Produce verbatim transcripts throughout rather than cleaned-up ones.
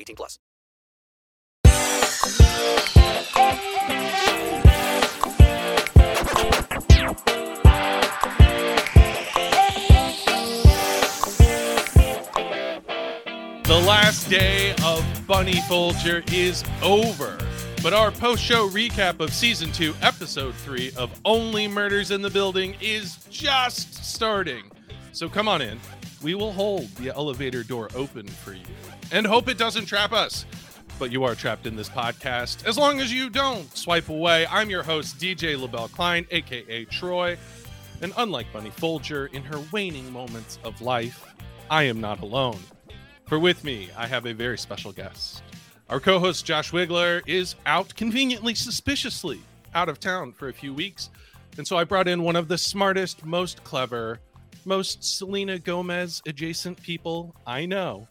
eighteen plus. The last day of Bunny Folger is over. But our post-show recap of Season two, Episode three of Only Murders in the Building is just starting. So come on in. We will hold the elevator door open for you and hope it doesn't trap us. But you are trapped in this podcast as long as you don't swipe away. I'm your host, D J Lebel-Kline, a k a. Troy. And unlike Bunny Folger, in her waning moments of life, I am not alone. For with me, I have a very special guest. Our co-host Josh Wigler is out, conveniently, suspiciously out of town for a few weeks. And so I brought in one of the smartest, most clever, most Selena Gomez adjacent people I know.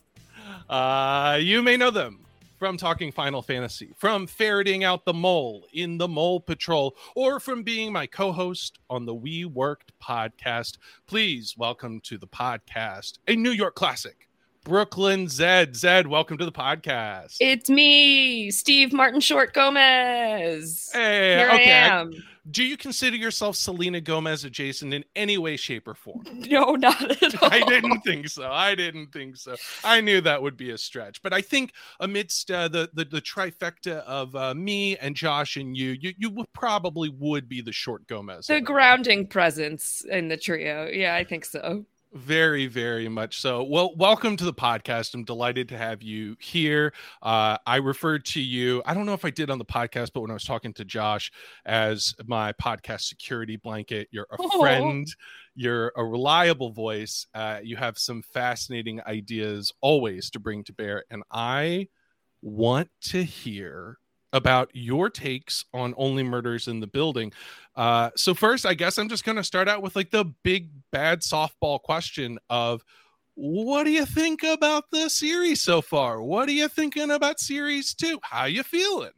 Uh, you may know them from talking Final Fantasy, from ferreting out the mole in the Mole Patrol, or from being my co-host on the We Worked podcast. Please welcome to the podcast a New York classic, Brooklyn Zed. Zed, welcome to the podcast. It's me, Steve Martin Short Gomez. Hey, Here okay. I am. Do you consider yourself Selena Gomez adjacent in any way, shape, or form? No, not at all. I didn't think so. I didn't think so. I knew that would be a stretch. But I think amidst uh, the, the the trifecta of uh, me and Josh and you, you, you would probably would be the Short Gomez. The grounding world. Presence in the trio. Yeah, I think so. Very, very much so. Well, welcome to the podcast. I'm delighted to have you here. Uh, I referred to you, I don't know if I did on the podcast, but when I was talking to Josh, as my podcast security blanket. You're a oh. friend. You're a reliable voice. Uh, you have some fascinating ideas always to bring to bear. And I want to hear about your takes on Only Murders in the Building. Uh, so first, I guess I'm just going to start out with like the big bad softball question of, what do you think about the series so far? What are you thinking about series two? How you feeling?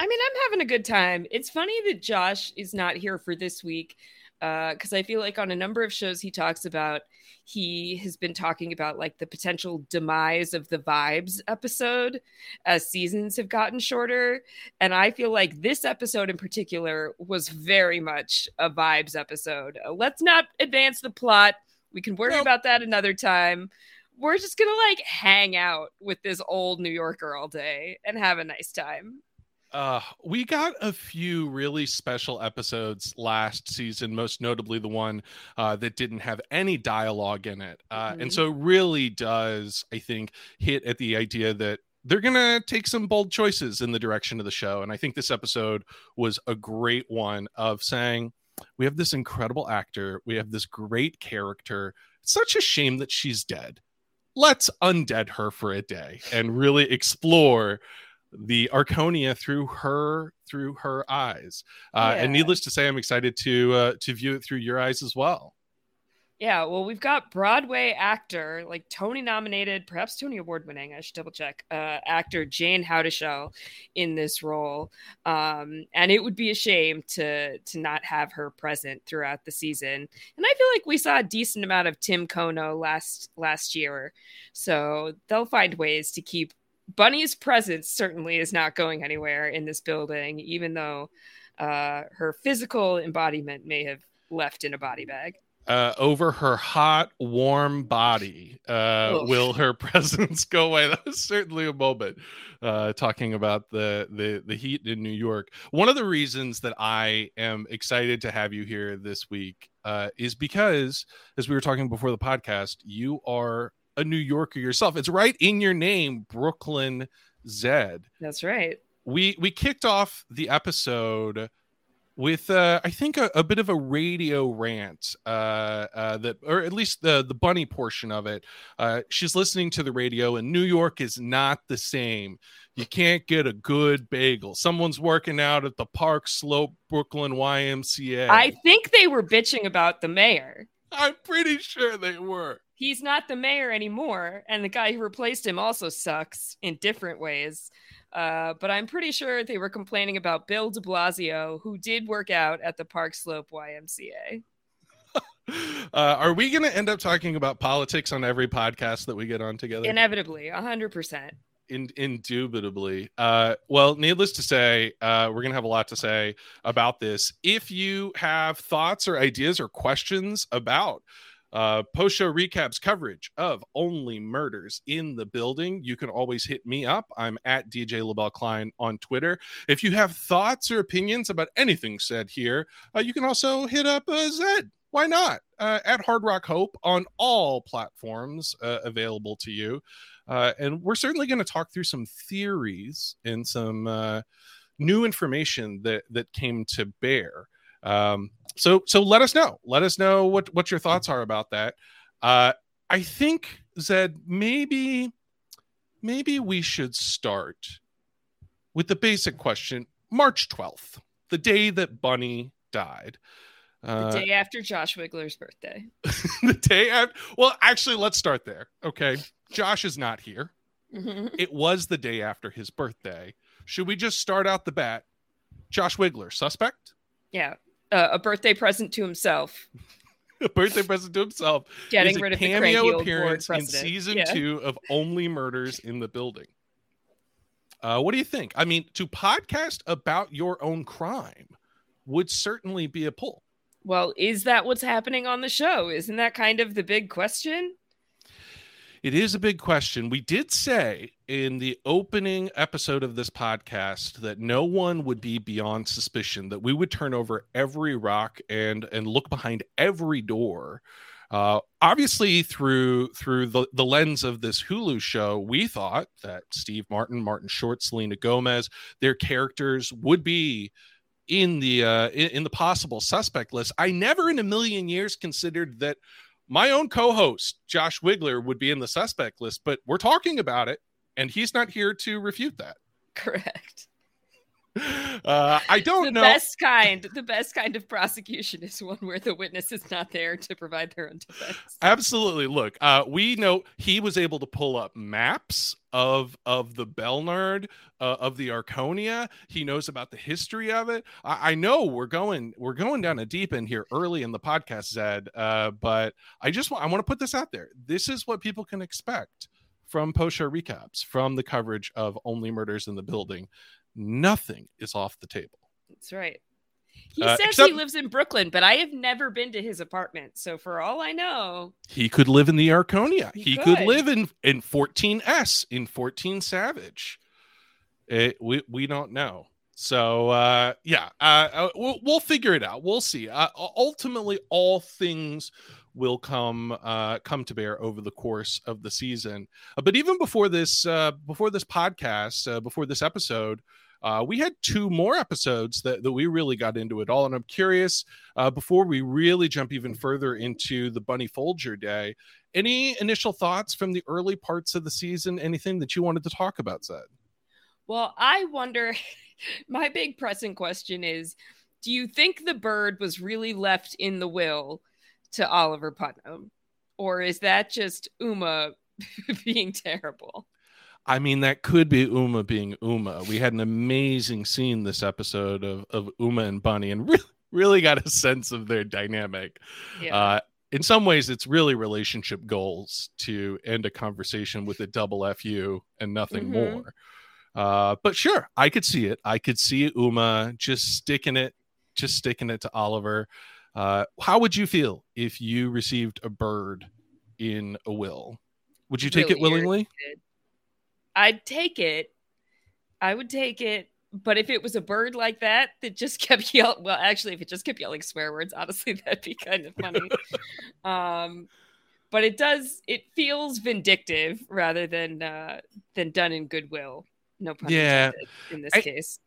I mean, I'm having a good time. It's funny that Josh is not here for this week, because uh, I feel like on a number of shows he talks about, he has been talking about like the potential demise of the vibes episode as seasons have gotten shorter. And I feel like this episode in particular was very much a vibes episode. Let's not advance the plot. We can worry nope. about that another time. We're just going to like hang out with this old New Yorker all day and have a nice time. Uh, we got a few really special episodes last season, most notably the one uh, that didn't have any dialogue in it. Uh, mm-hmm. And so it really does, I think, hit at the idea that they're going to take some bold choices in the direction of the show. And I think this episode was a great one of saying, we have this incredible actor. We have this great character. It's such a shame that she's dead. Let's undead her for a day and really explore the Arconia through her through her eyes. Uh, yeah. And needless to say, I'm excited to uh, to view it through your eyes as well. Yeah, well, we've got Broadway actor, like Tony nominated, perhaps Tony Award winning, I should double check, uh, actor Jane Howdishell in this role. Um, and it would be a shame to to not have her present throughout the season. And I feel like we saw a decent amount of Tim Kono last last year. So they'll find ways to keep Bunny's presence. Certainly is not going anywhere in this building, even though uh, her physical embodiment may have left in a body bag. Uh, over her hot, warm body, uh, will her presence go away? That was certainly a moment, uh, talking about the, the the heat in New York. One of the reasons that I am excited to have you here this week uh, is because, as we were talking before the podcast, you are a New Yorker yourself. It's right in your name, Brooklyn Zed. That's right. We, we kicked off the episode with, uh, I think, a, a bit of a radio rant, uh, uh, that, or at least the, the bunny portion of it. Uh, she's listening to the radio, and New York is not the same. You can't get a good bagel. Someone's working out at the Park Slope Brooklyn Y M C A. I think they were bitching about the mayor. I'm pretty sure they were. He's not the mayor anymore, and the guy who replaced him also sucks in different ways. Uh, but I'm pretty sure they were complaining about Bill de Blasio, who did work out at the Park Slope Y M C A. uh, are we going to end up talking about politics on every podcast that we get on together? Inevitably, one hundred percent. In- indubitably. Uh, well, needless to say, uh, we're going to have a lot to say about this. If you have thoughts or ideas or questions about Uh, Post Show Recaps coverage of Only Murders in the Building, you can always hit me up. I'm at D J Lebel-Kline on Twitter. If you have thoughts or opinions about anything said here, uh, you can also hit up uh, Zed. Why not? Uh, at Hard Rock Hope on all platforms uh, available to you. Uh, and we're certainly going to talk through some theories and some uh, new information that, that came to bear. Um, so, so let us know, let us know what, what your thoughts are about that. Uh, I think, Zed, maybe, maybe we should start with the basic question. March twelfth, the day that Bunny died. Uh, the day after Josh Wigler's birthday. the day after, well, actually, let's start there. Okay. Josh is not here. Mm-hmm. It was the day after his birthday. Should we just start out the bat? Josh Wigler, suspect? Yeah. Uh, a birthday present to himself. a birthday present to himself. Getting rid of the cranky old board president. Cameo appearance in season yeah. two of Only Murders in the Building. Uh, what do you think? I mean, to podcast about your own crime would certainly be a pull. Well, is that what's happening on the show? Isn't that kind of the big question? It is a big question. We did say in the opening episode of this podcast that no one would be beyond suspicion, that we would turn over every rock and and look behind every door. Uh, obviously, through through the, the lens of this Hulu show, we thought that Steve Martin, Martin Short, Selena Gomez, their characters would be in the uh, in, in the possible suspect list. I never in a million years considered that my own co-host, Josh Wigler, would be in the suspect list, but we're talking about it, and he's not here to refute that. Correct. Uh, I don't the know. The best kind, the best kind of prosecution is one where the witness is not there to provide their own defense. Absolutely. Look, uh, we know he was able to pull up maps of of the Belnard, uh, of the Arconia. He knows about the history of it. I, I know we're going we're going down a deep end here early in the podcast, Zed. Uh, but I just want I want to put this out there. This is what people can expect from Post Show Recaps, from the coverage of Only Murders in the Building. Nothing is off the table. That's right. He uh, says except... he lives in Brooklyn, but I have never been to his apartment. So for all I know, he could live in the Arconia. He, he could. could live in, in fourteen S, in fourteen Savage. It, we, we don't know. So, uh, yeah, uh, we'll, we'll figure it out. We'll see. Uh, ultimately, all things will come uh, come to bear over the course of the season. Uh, but even before this, uh, before this podcast, uh, before this episode, uh, we had two more episodes that, that we really got into it all. And I'm curious, uh, before we really jump even further into the Bunny Folger day, any initial thoughts from the early parts of the season? Anything that you wanted to talk about, Zed? Well, I wonder, my big pressing question is, do you think the bird was really left in the will to Oliver Putnam? Or is that just Uma being terrible? I mean, that could be Uma being Uma. We had an amazing scene this episode of, of Uma and Bunny, and really, really got a sense of their dynamic. Yeah. Uh, in some ways, it's really relationship goals to end a conversation with a double F U and nothing mm-hmm. more. Uh, but sure, I could see it. I could see Uma just sticking it, just sticking it to Oliver. Uh, how would you feel if you received a bird in a will? Would you take really it willingly? Irritated. I'd take it. I would take it. But if it was a bird like that that just kept yelling, well, actually, if it just kept yelling swear words, honestly, that'd be kind of funny. um, but it does. It feels vindictive rather than uh, than done in goodwill. No pun yeah. intended in this I, case.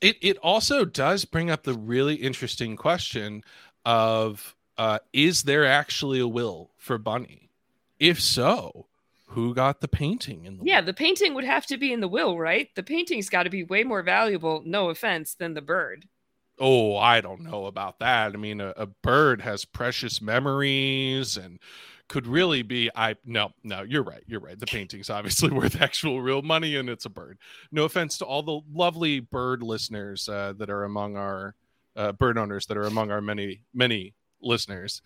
It it also does bring up the really interesting question of uh, is there actually a will for Bunny? If so, who got the painting in the yeah, will? Yeah, the painting would have to be in the will, right? The painting's got to be way more valuable, no offense, than the bird. Oh, I don't know about that. I mean, a, a bird has precious memories and could really be I no no you're right you're right the painting's obviously worth actual real money, and it's a bird. No offense to all the lovely bird listeners uh that are among our uh bird owners that are among our many many listeners.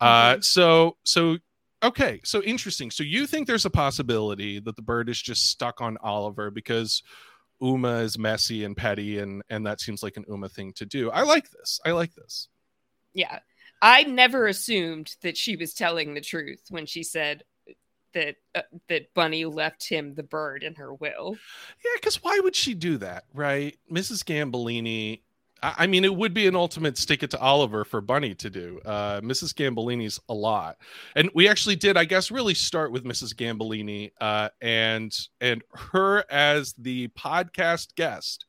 uh mm-hmm. so so okay so interesting so you think there's a possibility that the bird is just stuck on Oliver because Uma is messy and petty, and and that seems like an Uma thing to do. I like this I like this. Yeah, I never assumed that she was telling the truth when she said that uh, that Bunny left him the bird in her will. Yeah, because why would she do that, right? Missus Gambolini, I, I mean, it would be an ultimate stick it to Oliver for Bunny to do. Uh, Missus Gambolini's a lot. And we actually did, I guess, really start with Missus Gambolini uh, and and her as the podcast guest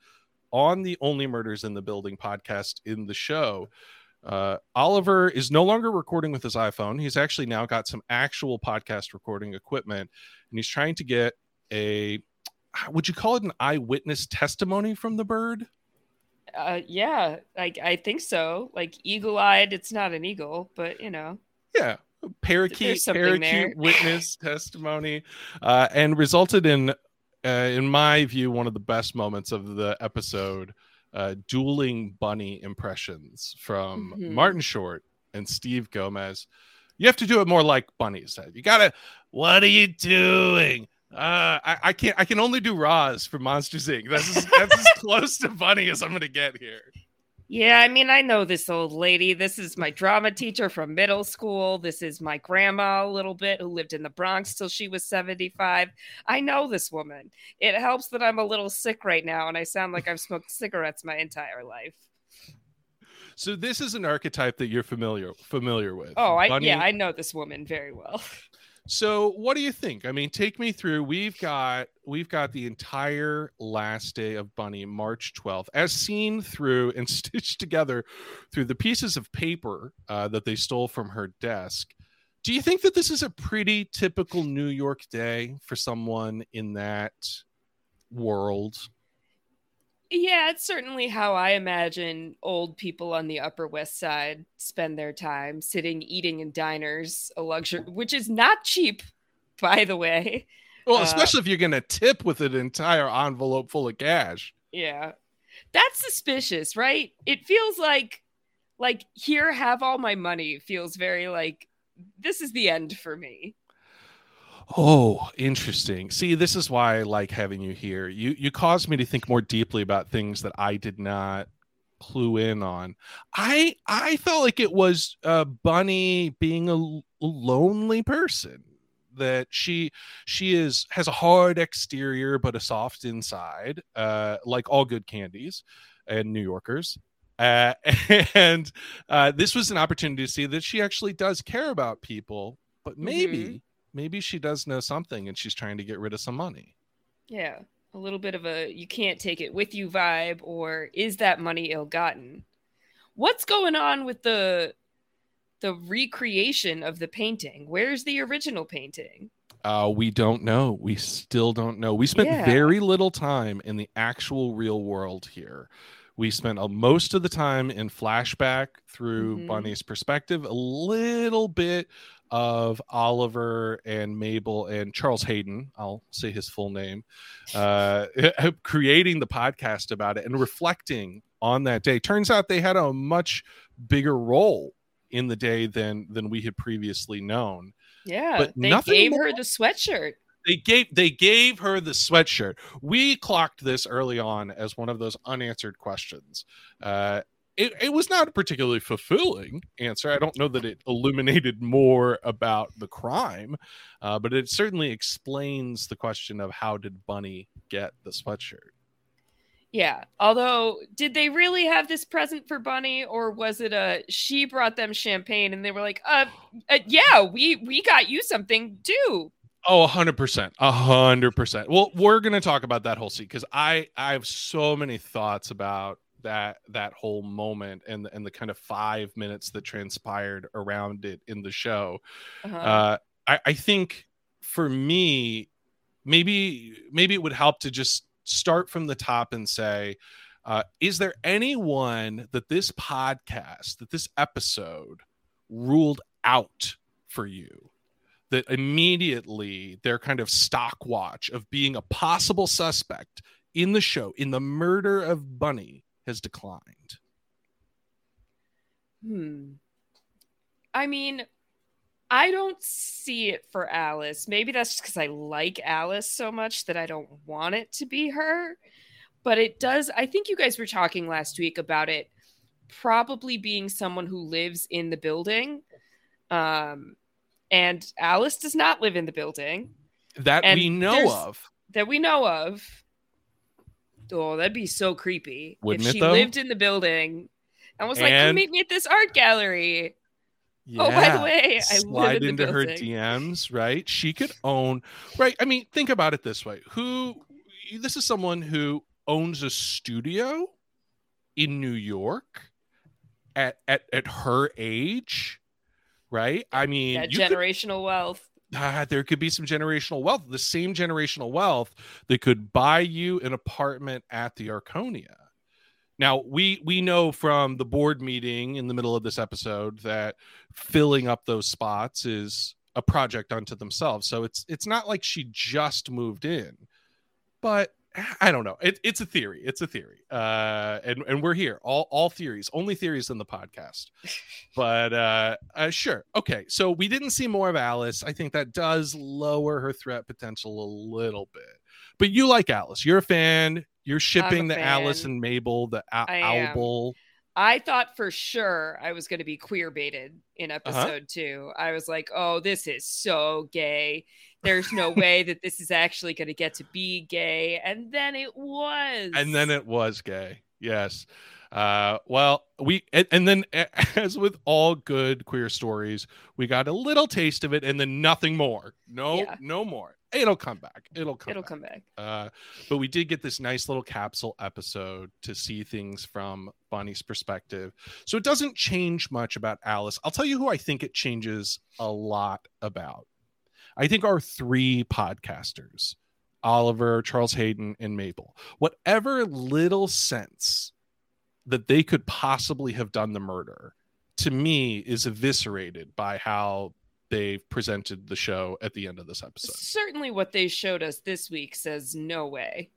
on the Only Murders in the Building podcast in the show. Uh, Oliver is no longer recording with his iPhone. He's actually now got some actual podcast recording equipment, and he's trying to get a, would you call it an eyewitness testimony from the bird? Uh, yeah, like I think so. Like eagle-eyed, it's not an eagle, but you know. Yeah, parakeet, parakeet witness testimony, uh, and resulted in, uh, in my view, one of the best moments of the episode. Uh, dueling Bunny impressions from mm-hmm. Martin Short and Steve Gomez. You have to do it more like Bunny said. You gotta, what are you doing? Uh, I, I can't. I can only do Roz for Monsters Incorporated. That's as, that's as close to Bunny as I'm gonna get here. Yeah, I mean, I know this old lady. This is my drama teacher from middle school. This is my grandma a little bit, who lived in the Bronx till she was seventy-five. I know this woman. It helps that I'm a little sick right now, and I sound like I've smoked cigarettes my entire life. So this is an archetype that you're familiar familiar with. Oh, I, yeah, I know this woman very well. So what do you think? I mean, take me through. We've got we've got the entire last day of Bunny, March twelfth, as seen through and stitched together through the pieces of paper uh, that they stole from her desk. Do you think that this is a pretty typical New York day for someone in that world? Yeah, it's certainly how I imagine old people on the Upper West Side spend their time, sitting, eating in diners, a luxury, which is not cheap, by the way. Well, especially uh, if you're going to tip with an entire envelope full of cash. Yeah, that's suspicious, right? It feels like, like, here, have all my money feels very like, this is the end for me. Oh, interesting. See, this is why I like having you here. You you caused me to think more deeply about things that I did not clue in on. I I felt like it was uh, Bunny being a lonely person, that she she is has a hard exterior but a soft inside, uh, like all good candies and New Yorkers. Uh, and uh, this was an opportunity to see that she actually does care about people, but maybe, mm-hmm. maybe she does know something and she's trying to get rid of some money. Yeah, a little bit of a you can't take it with you vibe, or is that money ill-gotten? What's going on with the the recreation of the painting? Where's the original painting? Uh, we don't know. We still don't know. We spent yeah. very little time in the actual real world here. We spent uh, most of the time in flashback through mm-hmm. Bunny's perspective, a little bit of Oliver and Mabel and Charles-Haden, I'll say his full name, uh, creating the podcast about it and reflecting on that day. Turns out they had a much bigger role in the day than than we had previously known. Yeah, but they gave more. her the sweatshirt. They gave they gave her the sweatshirt. We clocked this early on as one of those unanswered questions. Uh, it, it was not a particularly fulfilling answer. I don't know that it illuminated more about the crime, uh, but it certainly explains the question of how did Bunny get the sweatshirt? Yeah, although did they really have this present for Bunny, or was it a she brought them champagne and they were like, uh, uh yeah, we, we got you something too. Oh, one hundred percent. one hundred percent. Well, we're going to talk about that whole scene because I, I have so many thoughts about that that whole moment and, and the kind of five minutes that transpired around it in the show. Uh-huh. Uh, I, I think for me, maybe maybe it would help to just start from the top and say, uh, is there anyone that this podcast, that this episode ruled out for you? That immediately their kind of stock watch of being a possible suspect in the show, in the murder of Bunny, has declined. Hmm. I mean, I don't see it for Alice. Maybe that's just because I like Alice so much that I don't want it to be her. But it does. I think you guys were talking last week about it probably being someone who lives in the building. Um, And Alice does not live in the building. That and we know of. That we know of. Oh, that'd be so creepy. Wouldn't if she it, though? lived in the building and was and... like, come meet me at this art gallery. Yeah. Oh, by the way, I slide in into building. Her D Ms, right? She could own, right? I mean, think about it this way. Who, this is someone who owns a studio in New York at at, at her age. Right? I mean, that generational could, wealth. Ah, there could be some generational wealth, the same generational wealth that could buy you an apartment at the Arconia. Now, we we know from the board meeting in the middle of this episode that filling up those spots is a project unto themselves. So it's it's not like she just moved in, but I don't know. It, it's a theory. It's a theory. Uh, and, and we're here. All all theories. Only theories in the podcast. But uh, uh, sure. Okay. So we didn't see more of Alice. I think that does lower her threat potential a little bit. But you like Alice. You're a fan. You're shipping the fan. Alice and Mabel, the a- owl. I thought for sure I was going to be queer baited in episode uh-huh. two. I was like, oh, this is so gay. There's no way that this is actually going to get to be gay. And then it was. And then it was gay. Yes. Uh, well, we and, and then as with all good queer stories, we got a little taste of it and then nothing more. No, yeah. no more. It'll come back. It'll come It'll back. come back. Uh, but we did get this nice little capsule episode to see things from Bunny's perspective. So it doesn't change much about Alice. I'll tell you who I think it changes a lot about. I think our three podcasters, Oliver, Charles-Haden, and Mabel, whatever little sense that they could possibly have done the murder, to me, is eviscerated by how they've presented the show at the end of this episode. Certainly what they showed us this week says no way.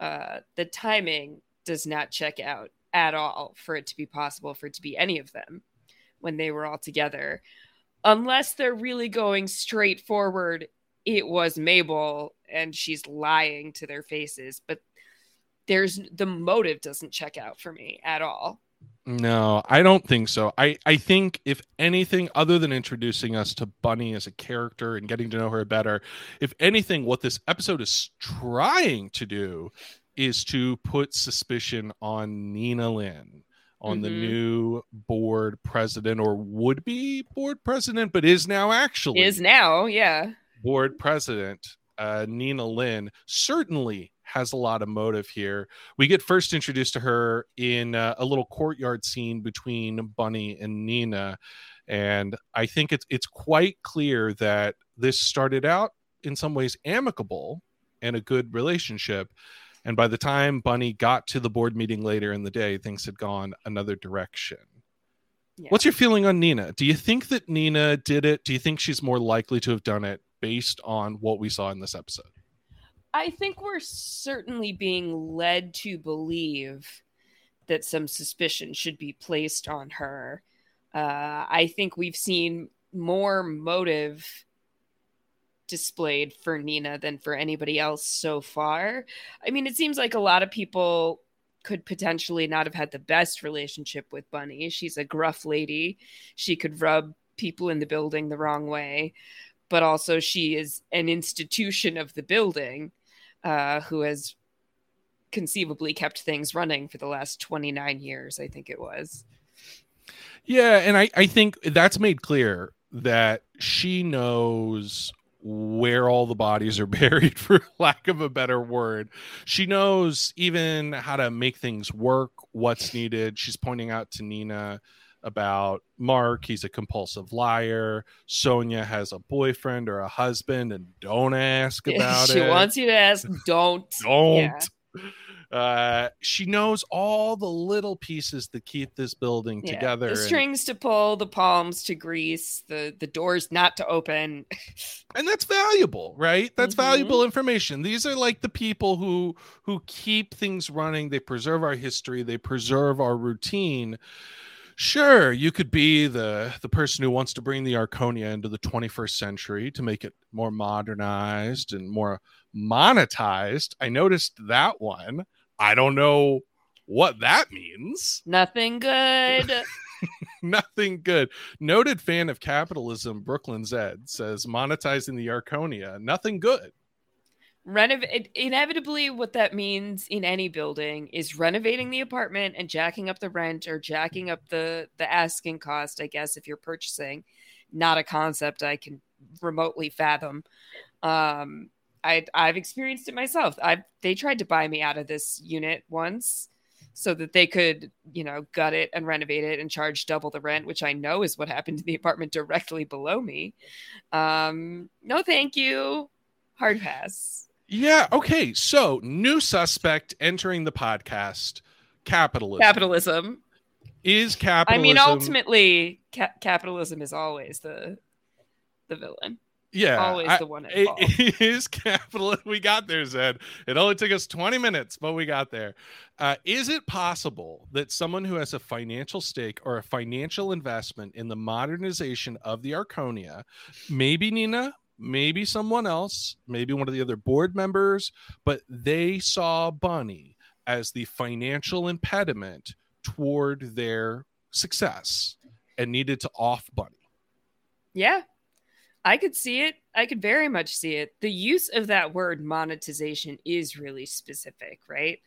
Uh, the timing does not check out at all for it to be possible for it to be any of them when they were all together. Unless they're really going straight forward, it was Mabel and she's lying to their faces. But there's the motive doesn't check out for me at all. No, I don't think so. I, I think if anything, other than introducing us to Bunny as a character and getting to know her better, if anything, what this episode is trying to do is to put suspicion on Nina Lynn, on mm-hmm. the new board president, or would be board president, but is now actually is now, yeah, board president, uh, Nina Lynn, certainly has a lot of motive here. We get first introduced to her in uh, a little courtyard scene between Bunny and Nina, and I think it's it's quite clear that this started out in some ways amicable and a good relationship. And by the time Bunny got to the board meeting later in the day, things had gone another direction. Yeah. What's your feeling on Nina? Do you think that Nina did it? Do you think she's more likely to have done it based on what we saw in this episode? I think we're certainly being led to believe that some suspicion should be placed on her. Uh, I think we've seen more motive displayed for Nina than for anybody else so far. I mean, it seems like a lot of people could potentially not have had the best relationship with Bunny. She's a gruff lady. She could rub people in the building the wrong way, but also she is an institution of the building uh, who has conceivably kept things running for the last twenty-nine years, I think it was. Yeah, and I, I think that's made clear that she knows where all the bodies are buried, for lack of a better word. She knows even how to make things work, what's needed. She's pointing out to Nina about Mark. He's a compulsive liar. Sonia has a boyfriend or a husband, and don't ask about it. She wants you to ask, don't. don't. Yeah. Uh, she knows all the little pieces that keep this building yeah. together. The strings and- to pull, the palms to grease, the, the doors not to open. And that's valuable, right? That's mm-hmm. valuable information. These are like the people who who keep things running. They preserve our history. They preserve our routine. Sure, you could be the, the person who wants to bring the Arconia into the twenty-first century to make it more modernized and more monetized. I noticed that one. I don't know what that means. Nothing good. Nothing good. Noted fan of capitalism, Brooklyn Zed, says monetizing the Arconia, nothing good. Renov- inevitably, what that means in any building is renovating the apartment and jacking up the rent, or jacking up the, the asking cost, I guess, if you're purchasing. Not a concept I can remotely fathom. Um, I, I've experienced it myself. I've, they tried to buy me out of this unit once so that they could, you know, gut it and renovate it and charge double the rent, which I know is what happened to the apartment directly below me. Um, no, thank you. Hard pass. Yeah, okay, so new suspect entering the podcast, capitalism. Capitalism. Is capitalism... I mean, ultimately, ca- capitalism is always the the villain. Yeah. Always I, the one at it, fault. It is capitalism. We got there, Zed. It only took us twenty minutes, but we got there. Uh, is it possible that someone who has a financial stake or a financial investment in the modernization of the Arconia, maybe Nina... maybe someone else, maybe one of the other board members, but they saw Bunny as the financial impediment toward their success and needed to off Bunny? Yeah, I could see it. I could very much see it. The use of that word monetization is really specific, right?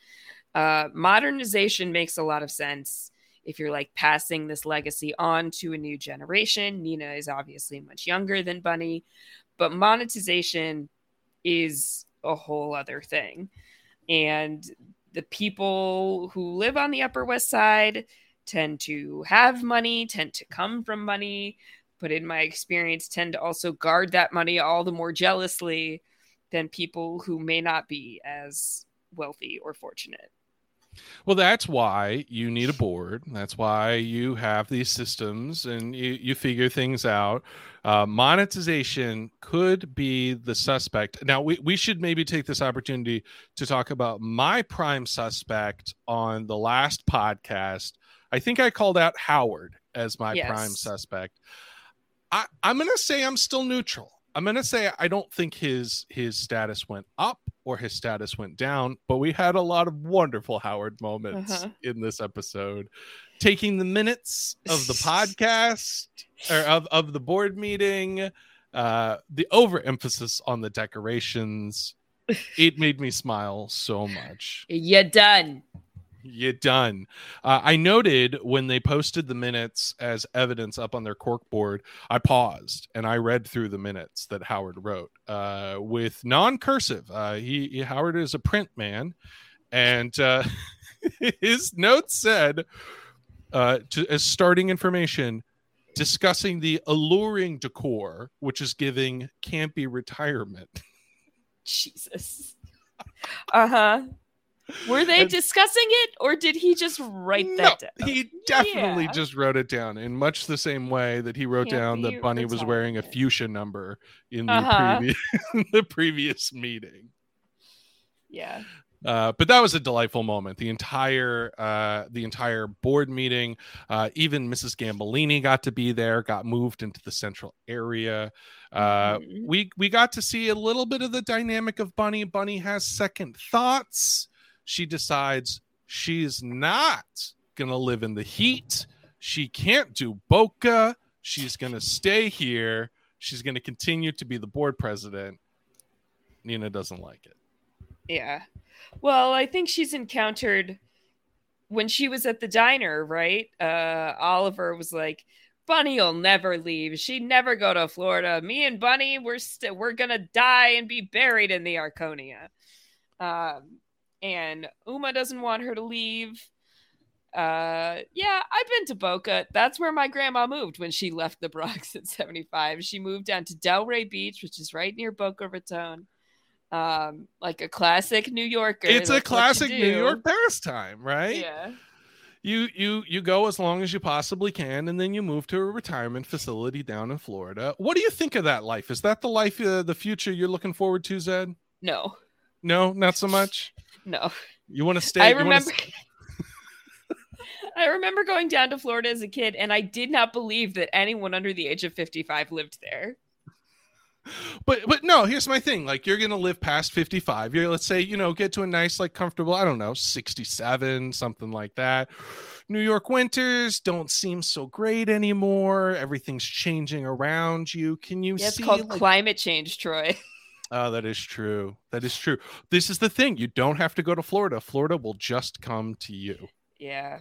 Uh, modernization makes a lot of sense. If you're like passing this legacy on to a new generation, Nina is obviously much younger than Bunny. But monetization is a whole other thing. And the people who live on the Upper West Side tend to have money, tend to come from money, but in my experience, tend to also guard that money all the more jealously than people who may not be as wealthy or fortunate. Well, that's why you need a board. That's why you have these systems and you, you figure things out. Uh, monetization could be the suspect. Now, we, we should maybe take this opportunity to talk about my prime suspect on the last podcast. I think I called out Howard as my yes. prime suspect. I, I'm going to say I'm still neutral. I'm going to say I don't think his his status went up or his status went down, but we had a lot of wonderful Howard moments uh-huh. in this episode. Taking the minutes of the podcast or of, of the board meeting, uh, the overemphasis on the decorations, it made me smile so much. You're done. You're done. Uh, I noted when they posted the minutes as evidence up on their cork board, I paused and I read through the minutes that Howard wrote uh, with non-cursive. Uh, he, he Howard is a print man, and uh, his notes said, uh, to, as starting information, discussing the alluring decor, which is giving campy retirement. Jesus. Uh-huh. Were they and, discussing it, or did he just write that no, down? He definitely yeah. just wrote it down in much the same way that he wrote Can't down that Bunny was wearing a fuchsia number in the, uh-huh. previ- in the previous meeting. Yeah. Uh, but that was a delightful moment. The entire uh, the entire board meeting, uh, even Missus Gambolini got to be there, got moved into the central area. Uh, mm-hmm. We we got to see a little bit of the dynamic of Bunny. Bunny has second thoughts. She decides she's not going to live in the heat. She can't do Boca. She's going to stay here. She's going to continue to be the board president. Nina doesn't like it. Yeah. Well, I think she's encountered when she was at the diner, right? Uh, Oliver was like, Bunny will never leave. She'd never go to Florida. Me and Bunny, we're st- we're going to die and be buried in the Arconia. Um, And Uma doesn't want her to leave. Uh, yeah, I've been to Boca. That's where my grandma moved when she left the Bronx in seventy-five. She moved down to Delray Beach, which is right near Boca Raton. Um, like a classic New Yorker. It's a classic New York pastime, right? Yeah. You you you go as long as you possibly can, and then you move to a retirement facility down in Florida. What do you think of that life? Is that the life, uh, the future you're looking forward to, Zed? No. No, not so much? No. You want to stay? I remember st- I remember going down to Florida as a kid, and I did not believe that anyone under the age of fifty-five lived there. But but no, here's my thing. Like, you're going to live past fifty-five. You're, let's say, you know, get to a nice, like, comfortable, I don't know, sixty-seven, something like that. New York winters don't seem so great anymore. Everything's changing around you. Can you yeah, it's see? It's called like- climate change, Troy. Oh, that is true. That is true. This is the thing. You don't have to go to Florida. Florida will just come to you. Yeah.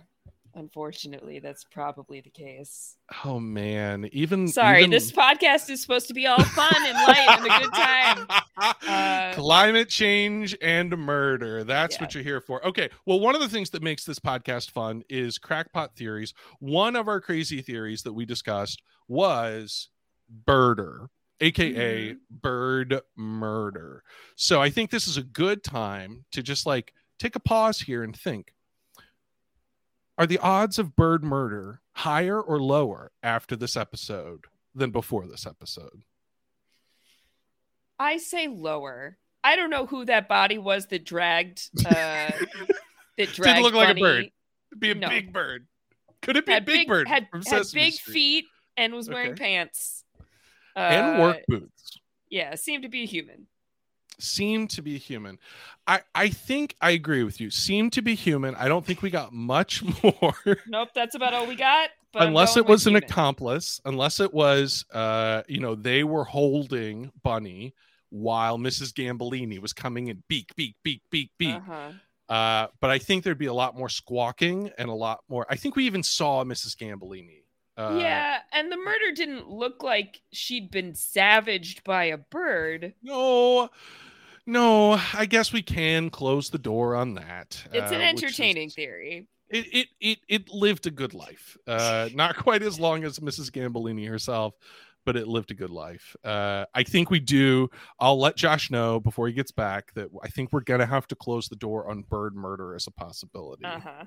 Unfortunately, that's probably the case. Oh, man. Even Sorry, even... this podcast is supposed to be all fun and light and a good time. Uh... Climate change and murder. That's yeah. what you're here for. Okay. Well, one of the things that makes this podcast fun is crackpot theories. One of our crazy theories that we discussed was birder. A K A mm-hmm. bird murder. So I think this is a good time to just like take a pause here and think. Are the odds of bird murder higher or lower after this episode than before this episode? I say lower. I don't know who that body was that dragged. Uh, that dragged Didn't look Bunny. Like a bird. It'd be a no. big bird. Could it be had big, big bird? Had, from had big Street? Feet and was wearing okay. pants. Uh, and work boots. Yeah, seem to be human. Seem to be human. I, I think I agree with you. Seem to be human. I don't think we got much more. Nope, that's about all we got. But unless it was an human. accomplice, unless it was, uh, you know, they were holding Bunny while Missus Gambolini was coming in beak, beak, beak, beak, beak. Uh-huh. Uh, but I think there'd be a lot more squawking and a lot more. I think we even saw Missus Gambolini. Uh, yeah, and the murder didn't look like she'd been savaged by a bird. No, no, I guess we can close the door on that. It's uh, an entertaining is, theory. It, it it it lived a good life. Uh, not quite as long as Missus Gambolini herself, but it lived a good life. Uh, I think we do. I'll let Josh know before he gets back that I think we're going to have to close the door on bird murder as a possibility. Uh-huh.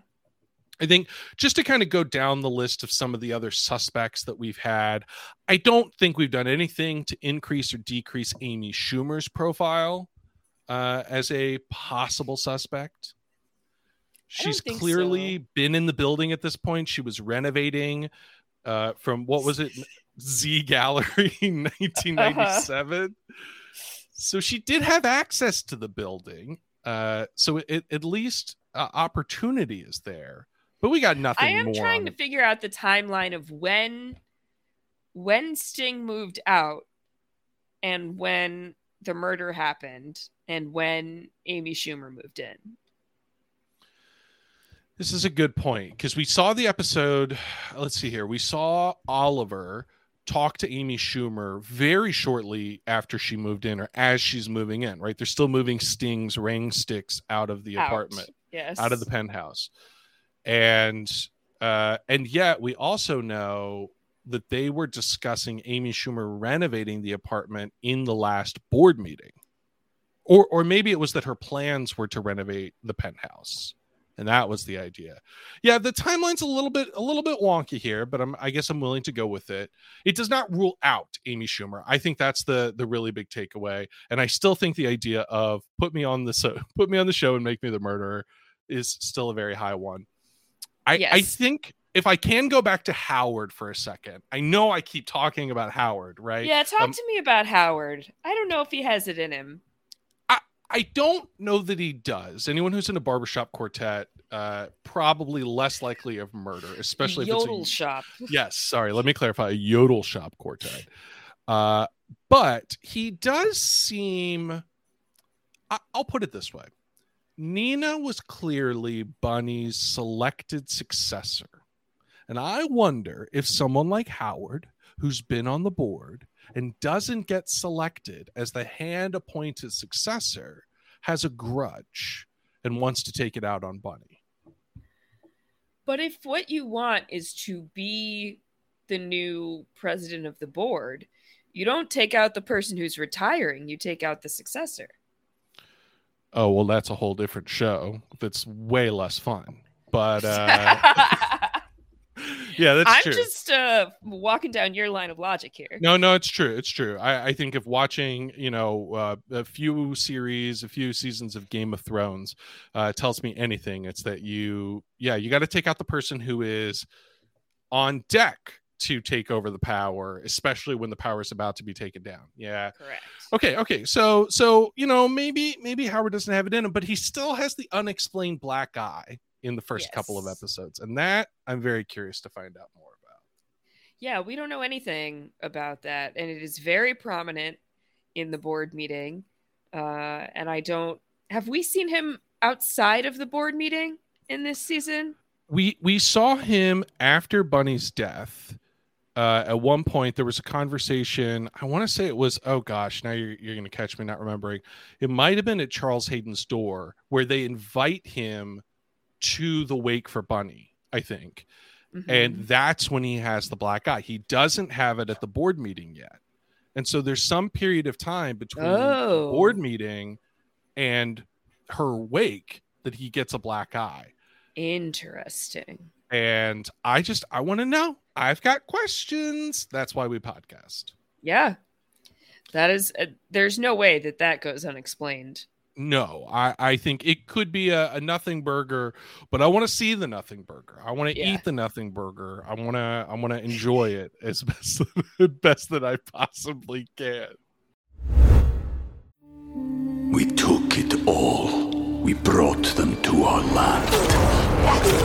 I think just to kind of go down the list of some of the other suspects that we've had, I don't think we've done anything to increase or decrease Amy Schumer's profile uh, as a possible suspect. She's clearly so. been in the building at this point. She was renovating uh, from, what was it? Z Gallery in nineteen ninety-seven. Uh-huh. So she did have access to the building. Uh, so it, at least uh, opportunity is there. But we got nothing more. I am more trying to figure out the timeline of when when Sting moved out and when the murder happened and when Amy Schumer moved in. This is a good point, because we saw the episode. Let's see here. We saw Oliver talk to Amy Schumer very shortly after she moved in, or as she's moving in, right? They're still moving Sting's ring sticks out of the out. apartment, yes, out of the penthouse. And uh, and yet we also know that they were discussing Amy Schumer renovating the apartment in the last board meeting. Or or maybe it was that her plans were to renovate the penthouse, and that was the idea. Yeah, the timeline's a little bit a little bit wonky here, but I'm, I guess I'm willing to go with it. It does not rule out Amy Schumer. I think that's the the really big takeaway, and I still think the idea of put me on the so put me on the show and make me the murderer is still a very high one. I, yes. I think if I can go back to Howard for a second, I know I keep talking about Howard, right? Yeah, talk um, to me about Howard. I don't know if he has it in him. I don't know that he does. Anyone who's in a barbershop quartet, uh, probably less likely of murder, especially if yodel it's a, shop. Yes, sorry. Let me clarify. A yodel shop quartet. Uh, but he does seem. I, I'll put it this way: Nina was clearly Bunny's selected successor, and I wonder if someone like Howard, who's been on the board and doesn't get selected as the hand-appointed successor, has a grudge and wants to take it out on Bunny. But if what you want is to be the new president of the board, you don't take out the person who's retiring, you take out the successor. Oh, well, that's a whole different show that's way less fun. But... Uh... Yeah, that's I'm true. I'm just uh, walking down your line of logic here. No, no, it's true. It's true. I, I think if watching, you know, uh, a few series, a few seasons of Game of Thrones uh, tells me anything, it's that you, yeah, you got to take out the person who is on deck to take over the power, especially when the power is about to be taken down. Yeah. Correct. Okay. Okay. So, so you know, maybe, maybe Howard doesn't have it in him, but he still has the unexplained black eye in the first yes. couple of episodes. And that I'm very curious to find out more about. Yeah, we don't know anything about that. And it is very prominent in the board meeting. Uh, and I don't... Have we seen him outside of the board meeting in this season? We we saw him after Bunny's death. Uh, at one point, there was a conversation. I want to say it was, oh gosh, now you're, you're going to catch me not remembering. It might have been at Charles-Haden's door where they invite him to the wake for Bunny, I think. Mm-hmm. And that's when he has the black eye. He doesn't have it at the board meeting yet. And so there's some period of time between oh. the board meeting and her wake that he gets a black eye. Interesting. And I just, I want to know. I've got questions. That's why we podcast. Yeah. That is, uh, there's no way that that goes unexplained. No, I, I think it could be a, a nothing burger, but I want to see the nothing burger. I want to yeah. eat the nothing burger. I want to I want to enjoy it as best, best that I possibly can. We took it all. We brought them to our land.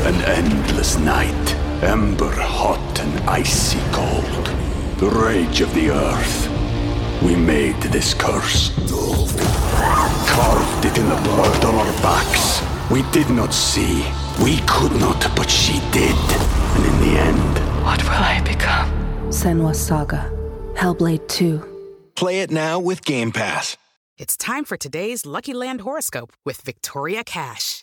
An endless night, ember hot and icy cold. The rage of the earth. We made this curse. Carved it in the blood on our backs. We did not see. We could not, but she did. And in the end... What will I become? Senua Saga. Hellblade two. Play it now with Game Pass. It's time for today's Lucky Land horoscope with Victoria Cash.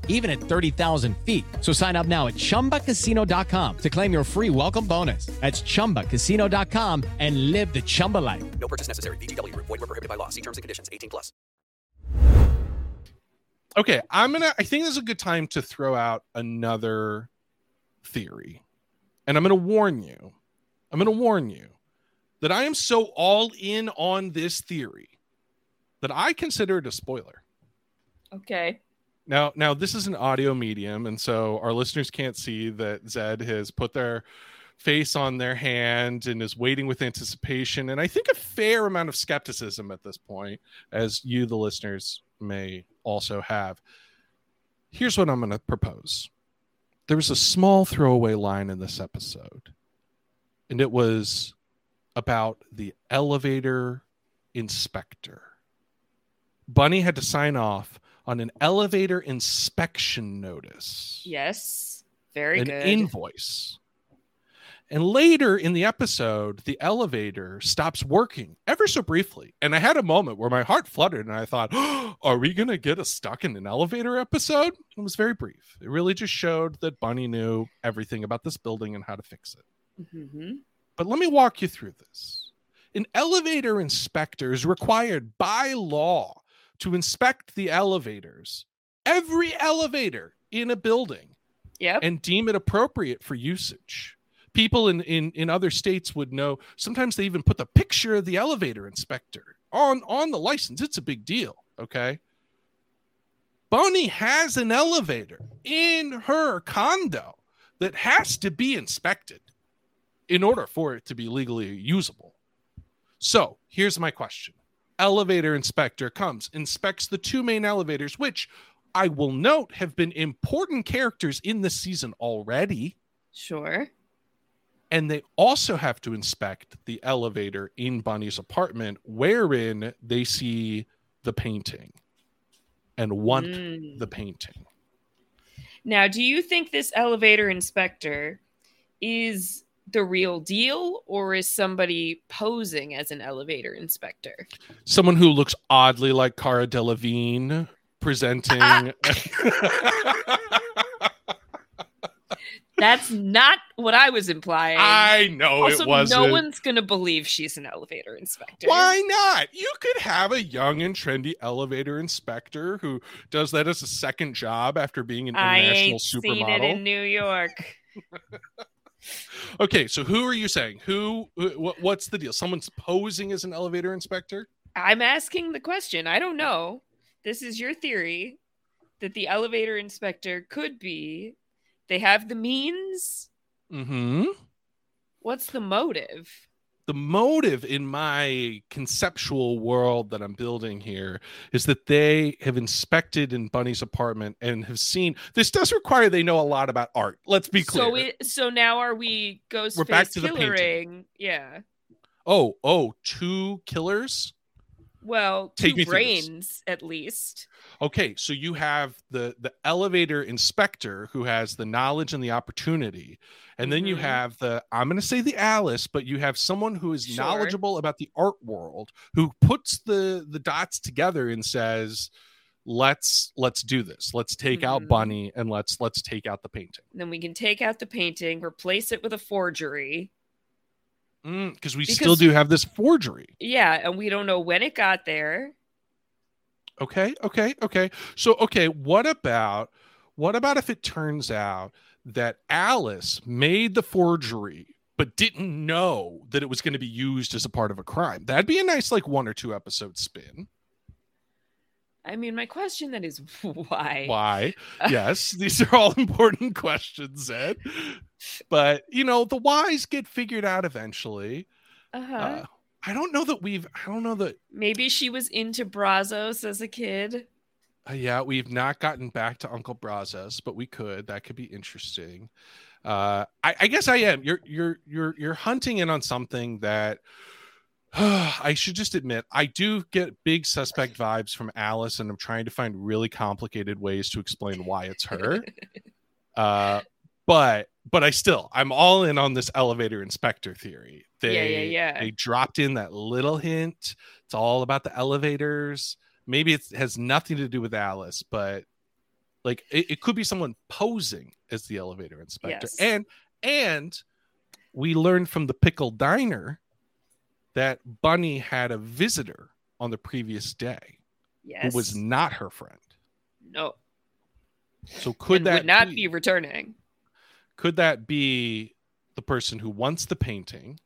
even at thirty thousand feet. So sign up now at chumba casino dot com to claim your free welcome bonus. That's chumba casino dot com and live the Chumba life. No purchase necessary. V G W. Void where prohibited by law. See terms and conditions. eighteen plus. Okay, I'm going to, I think this is a good time to throw out another theory. And I'm going to warn you, I'm going to warn you that I am so all in on this theory that I consider it a spoiler. Okay. Now, now this is an audio medium, and so our listeners can't see that Zed has put their face on their hand and is waiting with anticipation, and I think a fair amount of skepticism at this point, as you, the listeners, may also have. Here's what I'm going to propose. There was a small throwaway line in this episode, and it was about the elevator inspector. Bunny had to sign off on an elevator inspection notice. Yes, very an good. An invoice. And later in the episode, the elevator stops working ever so briefly. And I had a moment where my heart fluttered and I thought, oh, are we going to get a stuck in an elevator episode? It was very brief. It really just showed that Bunny knew everything about this building and how to fix it. Mm-hmm. But let me walk you through this. An elevator inspector is required by law to inspect the elevators, every elevator in a building, yep, and deem it appropriate for usage. People in, in, in other states would know. Sometimes they even put the picture of the elevator inspector on, on the license. It's a big deal, okay? Bunny has an elevator in her condo that has to be inspected in order for it to be legally usable. So here's my question. Elevator inspector comes, inspects the two main elevators, which I will note have been important characters in this season already. Sure. And they also have to inspect the elevator in Bunny's apartment, wherein they see the painting and want mm. the painting. Now, do you think this elevator inspector is the real deal, or is somebody posing as an elevator inspector? Someone who looks oddly like Cara Delevingne presenting. Uh, That's not what I was implying. I know also, it wasn't. No one's going to believe she's an elevator inspector. Why not? You could have a young and trendy elevator inspector who does that as a second job after being an international I ain't supermodel. Seen it in New York. Okay, so who are you saying? Who? Wh- what's the deal? Someone's posing as an elevator inspector? I'm asking the question. I don't know. This is your theory that the elevator inspector could be. They have the means. Mm-hmm. What's the motive? The motive in my conceptual world that I'm building here is that they have inspected in Bunny's apartment and have seen. This does require they know a lot about art. Let's be clear. So, it, so now are we ghost We're face killering? Yeah. Oh, oh, two killers? Well, Take two brains at least. Okay, so you have the the elevator inspector who has the knowledge and the opportunity, and then mm-hmm. you have the I'm going to say the Alice, but you have someone who is sure. knowledgeable about the art world who puts the the dots together and says, "Let's let's do this. Let's take mm-hmm. out Bunny and let's let's take out the painting." And then we can take out the painting, replace it with a forgery. Mm, because we still do have this forgery. Yeah, and we don't know when it got there. Okay, okay, okay. So, okay, what about what about if it turns out that Alice made the forgery but didn't know that it was going to be used as a part of a crime? That'd be a nice, like, one or two episode spin. I mean, my question then is why? Why? Yes, these are all important questions, Ed. But, you know, the whys get figured out eventually. Uh-huh. Uh, I don't know that we've, I don't know that. Maybe she was into Brazos as a kid. Uh, yeah, we've not gotten back to Uncle Brazos, but we could. That could be interesting. Uh, I, I guess I am. You're, you're, you're, you're hunting in on something that I should just admit, I do get big suspect vibes from Alice, and I'm trying to find really complicated ways to explain why it's her. uh, but but I still, I'm all in on this elevator inspector theory. They, yeah, yeah, yeah. They dropped in that little hint. It's all about the elevators. Maybe it has nothing to do with Alice, but like it, it could be someone posing as the elevator inspector. Yes. And and we learned from the Pickle Diner that Bunny had a visitor on the previous day, yes, who was not her friend. No. So could and that would not be, be returning? Could that be the person who wants the painting,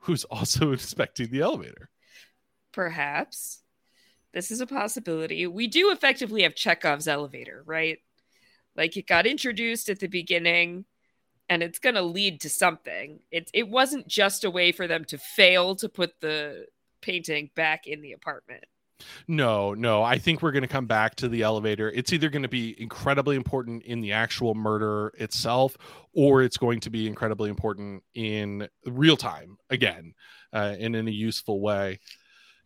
who's also inspecting the elevator? Perhaps. This is a possibility. We do effectively have Chekhov's elevator, right? Like it got introduced at the beginning. And it's going to lead to something. It, it wasn't just a way for them to fail to put the painting back in the apartment. No, no. I think we're going to come back to the elevator. It's either going to be incredibly important in the actual murder itself, or it's going to be incredibly important in real time, again, uh, and in a useful way.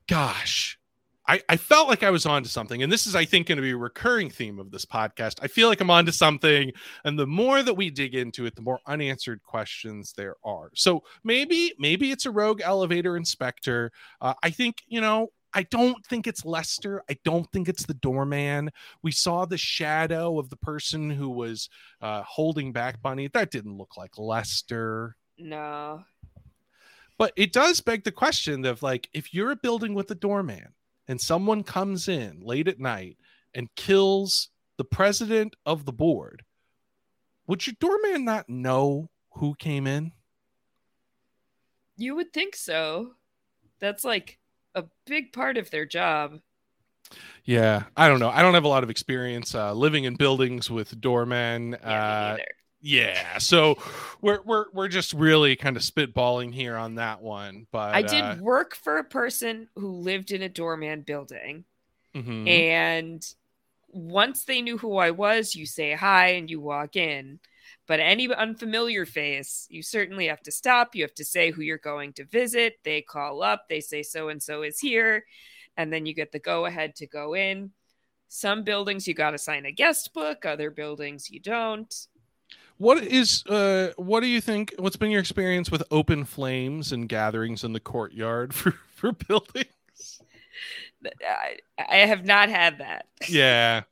Gosh. I, I felt like I was onto something, and this is, I think, going to be a recurring theme of this podcast. I feel like I'm onto something, and the more that we dig into it, the more unanswered questions there are. So maybe, maybe it's a rogue elevator inspector. Uh, I think, you know, I don't think it's Lester. I don't think it's the doorman. We saw the shadow of the person who was uh, holding back Bunny. That didn't look like Lester. No. But it does beg the question of, like, if you're a building with a doorman, and someone comes in late at night and kills the president of the board, would your doorman not know who came in? You would think so. That's like a big part of their job. Yeah, I don't know. I don't have a lot of experience uh, living in buildings with doormen. Yeah, uh, me neither. Yeah, so we're we're we're just really kind of spitballing here on that one. But I did uh, work for a person who lived in a doorman building, mm-hmm. and once they knew who I was, you say hi and you walk in. But any unfamiliar face, you certainly have to stop. You have to say who you're going to visit. They call up. They say so and so is here, and then you get the go ahead to go in. Some buildings you got to sign a guest book. Other buildings you don't. What is uh? What do you think? What's been your experience with open flames and gatherings in the courtyard for, for buildings? I, I have not had that. Yeah,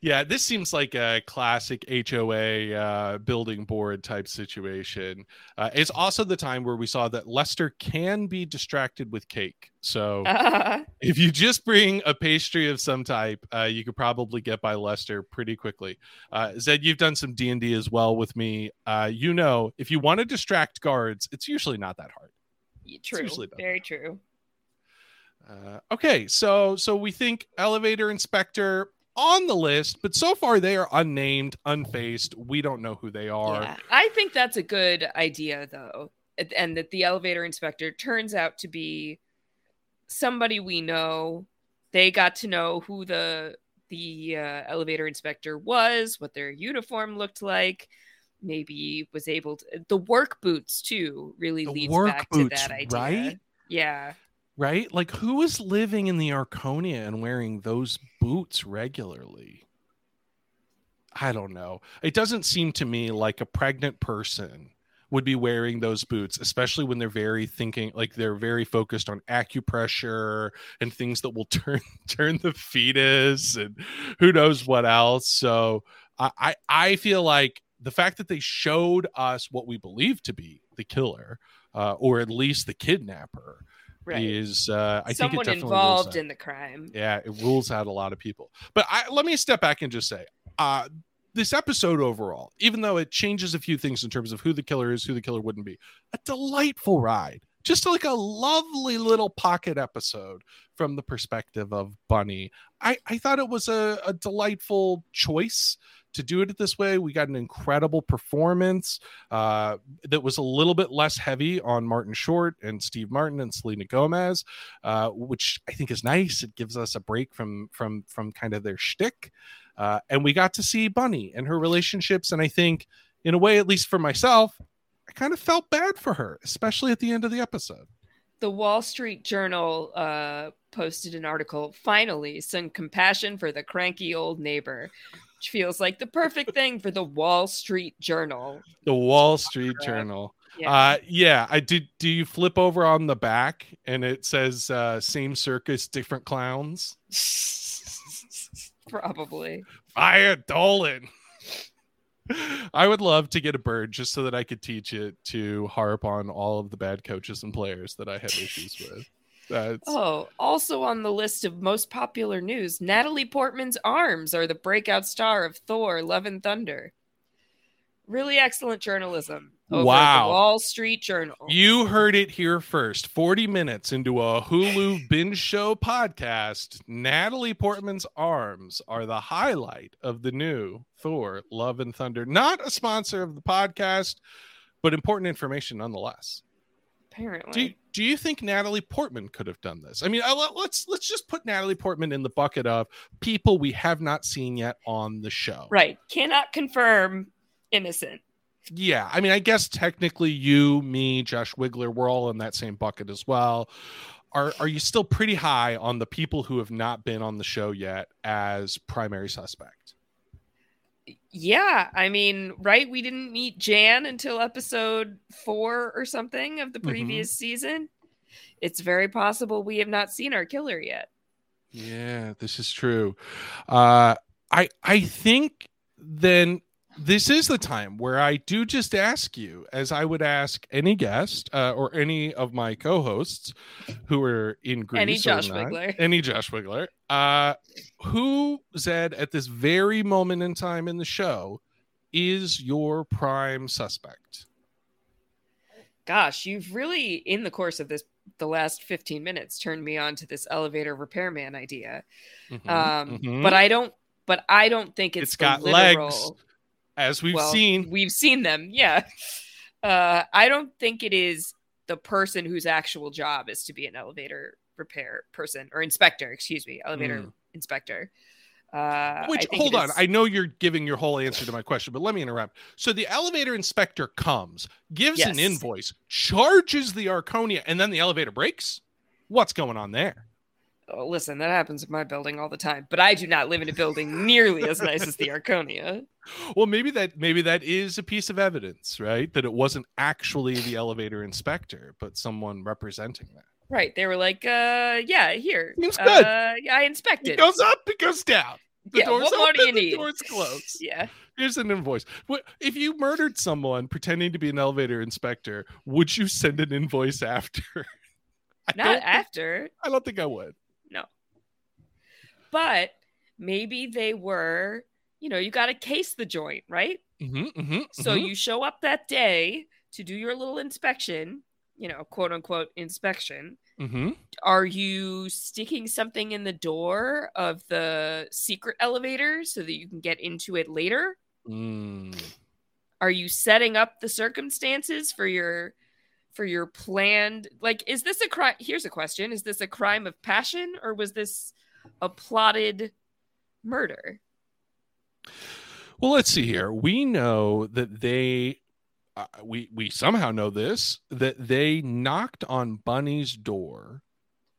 yeah. This seems like a classic H O A uh, building board type situation. Uh, it's also the time where we saw that Lester can be distracted with cake. So uh-huh. if you just bring a pastry of some type, uh, you could probably get by Lester pretty quickly. Uh, Zed, you've done some D and D as well with me. Uh, you know, if you want to distract guards, it's usually not that hard. True. Very true. Uh, okay, so so we think elevator inspector on the list, but so far they are unnamed, unfaced. We don't know who they are. Yeah, I think that's a good idea, though, and that the elevator inspector turns out to be somebody we know. They got to know who the the uh, elevator inspector was, what their uniform looked like. Maybe was able to the work boots too. Really the leads work back boots, to that idea, right? Yeah. Right? Like, who is living in the Arconia and wearing those boots regularly? I don't know. It doesn't seem to me like a pregnant person would be wearing those boots, especially when they're very thinking, like they're very focused on acupressure and things that will turn turn the fetus and who knows what else. So I, I, I feel like the fact that they showed us what we believe to be the killer, uh, or at least the kidnapper, right. Is uh, I Someone think it definitely involved in the crime. Yeah, it rules out a lot of people. But I, let me step back and just say, uh, this episode overall, even though it changes a few things in terms of who the killer is, who the killer wouldn't be, a delightful ride. Just like a lovely little pocket episode from the perspective of Bunny. I, I thought it was a, a delightful choice to do it this way. We got an incredible performance uh, that was a little bit less heavy on Martin Short and Steve Martin and Selena Gomez, uh, which I think is nice. It gives us a break from from from kind of their shtick. Uh, and we got to see Bunny and her relationships. And I think, in a way, at least for myself, I kind of felt bad for her, especially at the end of the episode. The Wall Street Journal uh, posted an article, "Finally, some compassion for the cranky old neighbor," which feels like the perfect thing for the Wall Street Journal. The Wall Street uh, Journal. Yeah. Uh, yeah, I did. Do you flip over on the back and it says uh, "Same circus, different clowns"? Probably. Fire Dolan. I would love to get a bird just so that I could teach it to harp on all of the bad coaches and players that I have issues with. That's... Oh, also on the list of most popular news, Natalie Portman's arms are the breakout star of Thor: Love and Thunder. Really excellent journalism. Over wow. The Wall Street Journal. You heard it here first. forty minutes into a Hulu binge show podcast, Natalie Portman's arms are the highlight of the new Thor: Love and Thunder. Not a sponsor of the podcast, but important information nonetheless. Apparently. Do you, do you think Natalie Portman could have done this? I mean, I, let's let's just put Natalie Portman in the bucket of people we have not seen yet on the show. Right. Cannot confirm innocent. Yeah, I mean, I guess technically you, me, Josh Wigler, we're all in that same bucket as well. Are are you still pretty high on the people who have not been on the show yet as primary suspect? Yeah, I mean, right? We didn't meet Jan until episode four or something of the previous mm-hmm. season. It's very possible we have not seen our killer yet. Yeah, this is true. Uh, I I think then... This is the time where I do just ask you, as I would ask any guest uh, or any of my co-hosts who are in Greece. Any Josh not, Wigler. Any Josh Wigler. Uh, who, Zed, at this very moment in time in the show, is your prime suspect? Gosh, you've really, in the course of this, the last fifteen minutes, turned me on to this elevator repairman idea. Mm-hmm, um, mm-hmm. But I don't. But I don't think it's, it's got literal... legs. As we've well, seen. We've seen them, yeah. Uh, I don't think it is the person whose actual job is to be an elevator repair person, or inspector, excuse me, elevator mm. inspector. Uh, Which, hold on, is... I know you're giving your whole answer to my question, but let me interrupt. So the elevator inspector comes, gives yes. an invoice, charges the Arconia, and then the elevator breaks? What's going on there? Oh, listen, that happens in my building all the time, but I do not live in a building nearly as nice as the Arconia. Well, maybe that maybe that is a piece of evidence, right? That it wasn't actually the elevator inspector, but someone representing that. Right. They were like, uh, yeah, here. It's good. Uh, yeah, I inspected. It goes up, it goes down. The yeah, door's what more open, do you the need? Door's closed. Yeah. Here's an invoice. If you murdered someone pretending to be an elevator inspector, would you send an invoice after? I Not after. Think, I don't think I would. No. But maybe they were... You know, you got to case the joint, right? Mm-hmm, mm-hmm, so mm-hmm. you show up that day to do your little inspection, you know, quote unquote inspection. Mm-hmm. Are you sticking something in the door of the secret elevator so that you can get into it later? Mm. Are you setting up the circumstances for your for your planned? Like, is this a crime? Here's a question. Is this a crime of passion, or was this a plotted murder? Well, let's see here. We know that they, uh, we we somehow know this, that they knocked on Bunny's door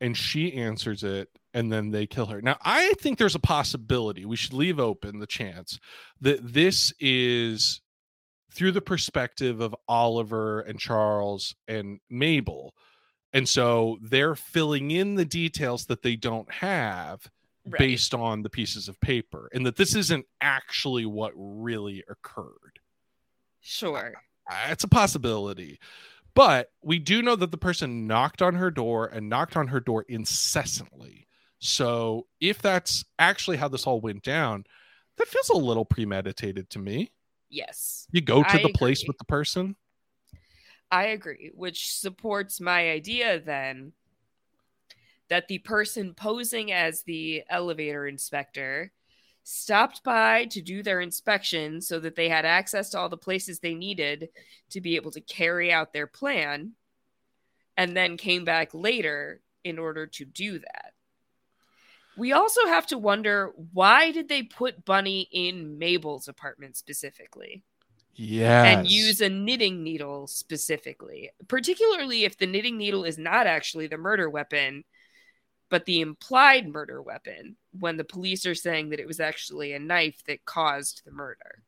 and she answers it and then they kill her. Now, I think there's a possibility, we should leave open the chance, that this is through the perspective of Oliver and Charles and Mabel. And so they're filling in the details that they don't have. Right. Based on the pieces of paper, and that this isn't actually what really occurred. Sure. Uh, it's a possibility. But we do know that the person knocked on her door and knocked on her door incessantly. So if that's actually how this all went down, that feels a little premeditated to me. Yes. You go to I the agree. place with the person. I agree, which supports my idea then that the person posing as the elevator inspector stopped by to do their inspection so that they had access to all the places they needed to be able to carry out their plan, and then came back later in order to do that. We also have to wonder, why did they put Bunny in Mabel's apartment specifically? Yes. And use a knitting needle specifically, particularly if the knitting needle is not actually the murder weapon, but the implied murder weapon, when the police are saying that it was actually a knife that caused the murder.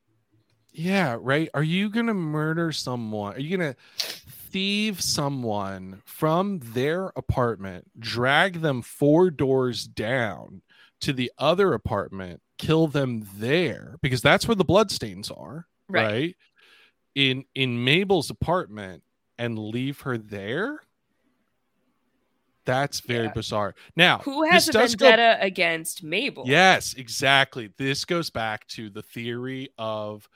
Yeah, right. Are you going to murder someone? Are you going to thieve someone from their apartment, drag them four doors down to the other apartment, kill them there? Because that's where the bloodstains are. Right. right in in Mabel's apartment, and leave her there. That's very yeah. bizarre. Now, who has a vendetta go... against Mabel? Yes, exactly. This goes back to the theory of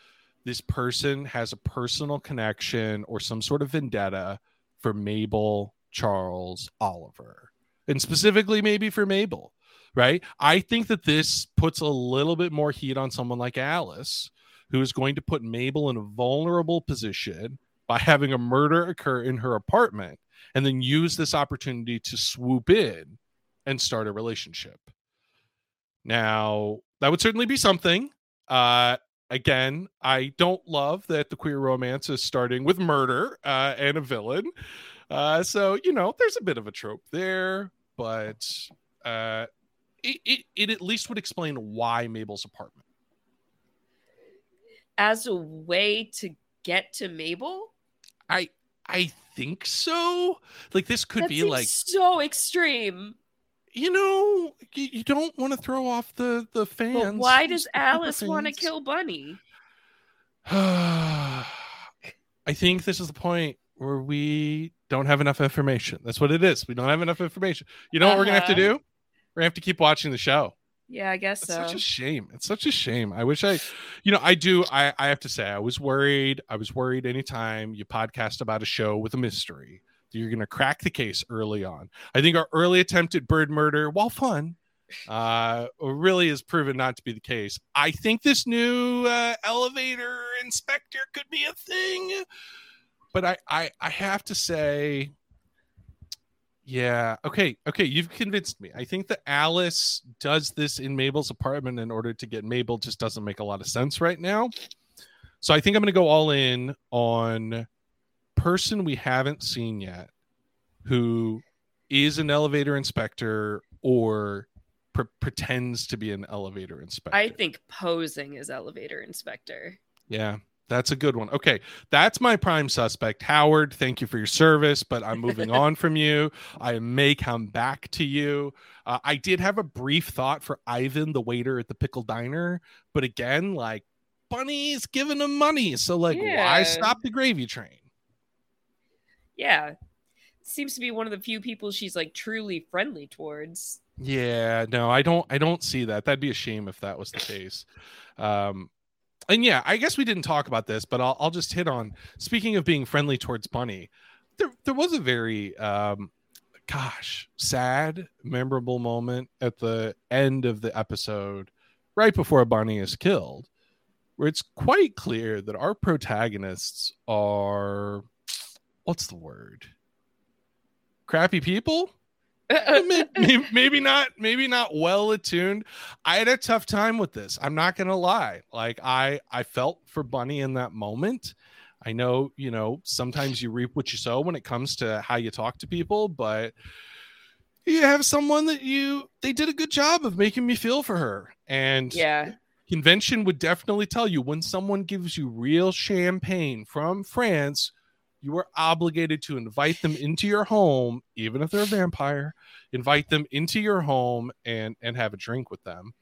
this person has a personal connection or some sort of vendetta for Mabel, Charles, Oliver, and specifically maybe for Mabel. Right. I think that this puts a little bit more heat on someone like Alice, who is going to put Mabel in a vulnerable position by having a murder occur in her apartment, and then use this opportunity to swoop in and start a relationship. Now, that would certainly be something. Uh, again, I don't love that the queer romance is starting with murder uh, and a villain. Uh, so, you know, there's a bit of a trope there, but uh, it, it, it at least would explain why Mabel's apartment. As a way to get to Mabel? I I think so. Like, this could that be like so extreme. You know, you, you don't want to throw off the, the fans. But why does Alice want to kill Bunny? I think this is the point where we don't have enough information. That's what it is. We don't have enough information. You know uh-huh. what we're gonna have to do? We're gonna have to keep watching the show. Yeah, I guess so. It's such a shame. It's such a shame. I wish I, you know, I do. I, I have to say, I was worried. I was worried anytime you podcast about a show with a mystery, that you're going to crack the case early on. I think our early attempt at bird murder, while fun, uh, really has proven not to be the case. I think this new uh, elevator inspector could be a thing. But I, I, I have to say... Yeah. Okay. Okay. You've convinced me. I think that Alice does this in Mabel's apartment in order to get Mabel just doesn't make a lot of sense right now. So I think I'm going to go all in on person we haven't seen yet, who is an elevator inspector or pre- pretends to be an elevator inspector. I think posing as elevator inspector. Yeah. That's a good one. Okay, that's my prime suspect. Howard, thank you for your service, but I'm moving on from you. I may come back to you. Uh, I did have a brief thought for Ivan, the waiter at the Pickle Diner, but again, like, Bunny's giving him money, so like, yeah. why stop the gravy train? Yeah, seems to be one of the few people she's like truly friendly towards. Yeah, no, I don't. I don't see that. That'd be a shame if that was the case. Um, And yeah, I guess we didn't talk about this, but I'll, I'll just hit on, speaking of being friendly towards Bunny, there there was a very, um, gosh, sad, memorable moment at the end of the episode, right before Bunny is killed, where it's quite clear that our protagonists are, what's the word? Crappy people? maybe, maybe not maybe not well attuned. I had a tough time with this. I'm not gonna lie. Like, I I felt for Bunny in that moment. I know, you know, sometimes you reap what you sow when it comes to how you talk to people, but you have someone that you they did a good job of making me feel for her. And yeah, convention would definitely tell you, when someone gives you real champagne from France, you are obligated to invite them into your home, even if they're a vampire, invite them into your home and, and have a drink with them.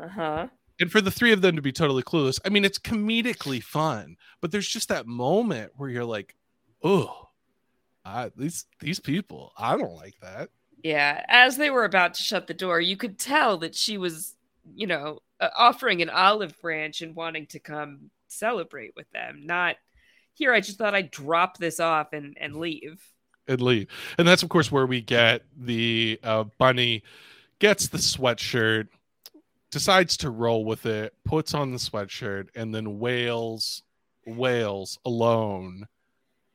Uh-huh. And for the three of them to be totally clueless. I mean, it's comedically fun, but there's just that moment where you're like, oh, these, these people, I don't like that. Yeah. As they were about to shut the door, you could tell that she was, you know, offering an olive branch and wanting to come celebrate with them, not, here, I just thought I'd drop this off and, and leave. And leave. And that's, of course, where we get the uh, Bunny gets the sweatshirt, decides to roll with it, puts on the sweatshirt, and then wails, wails alone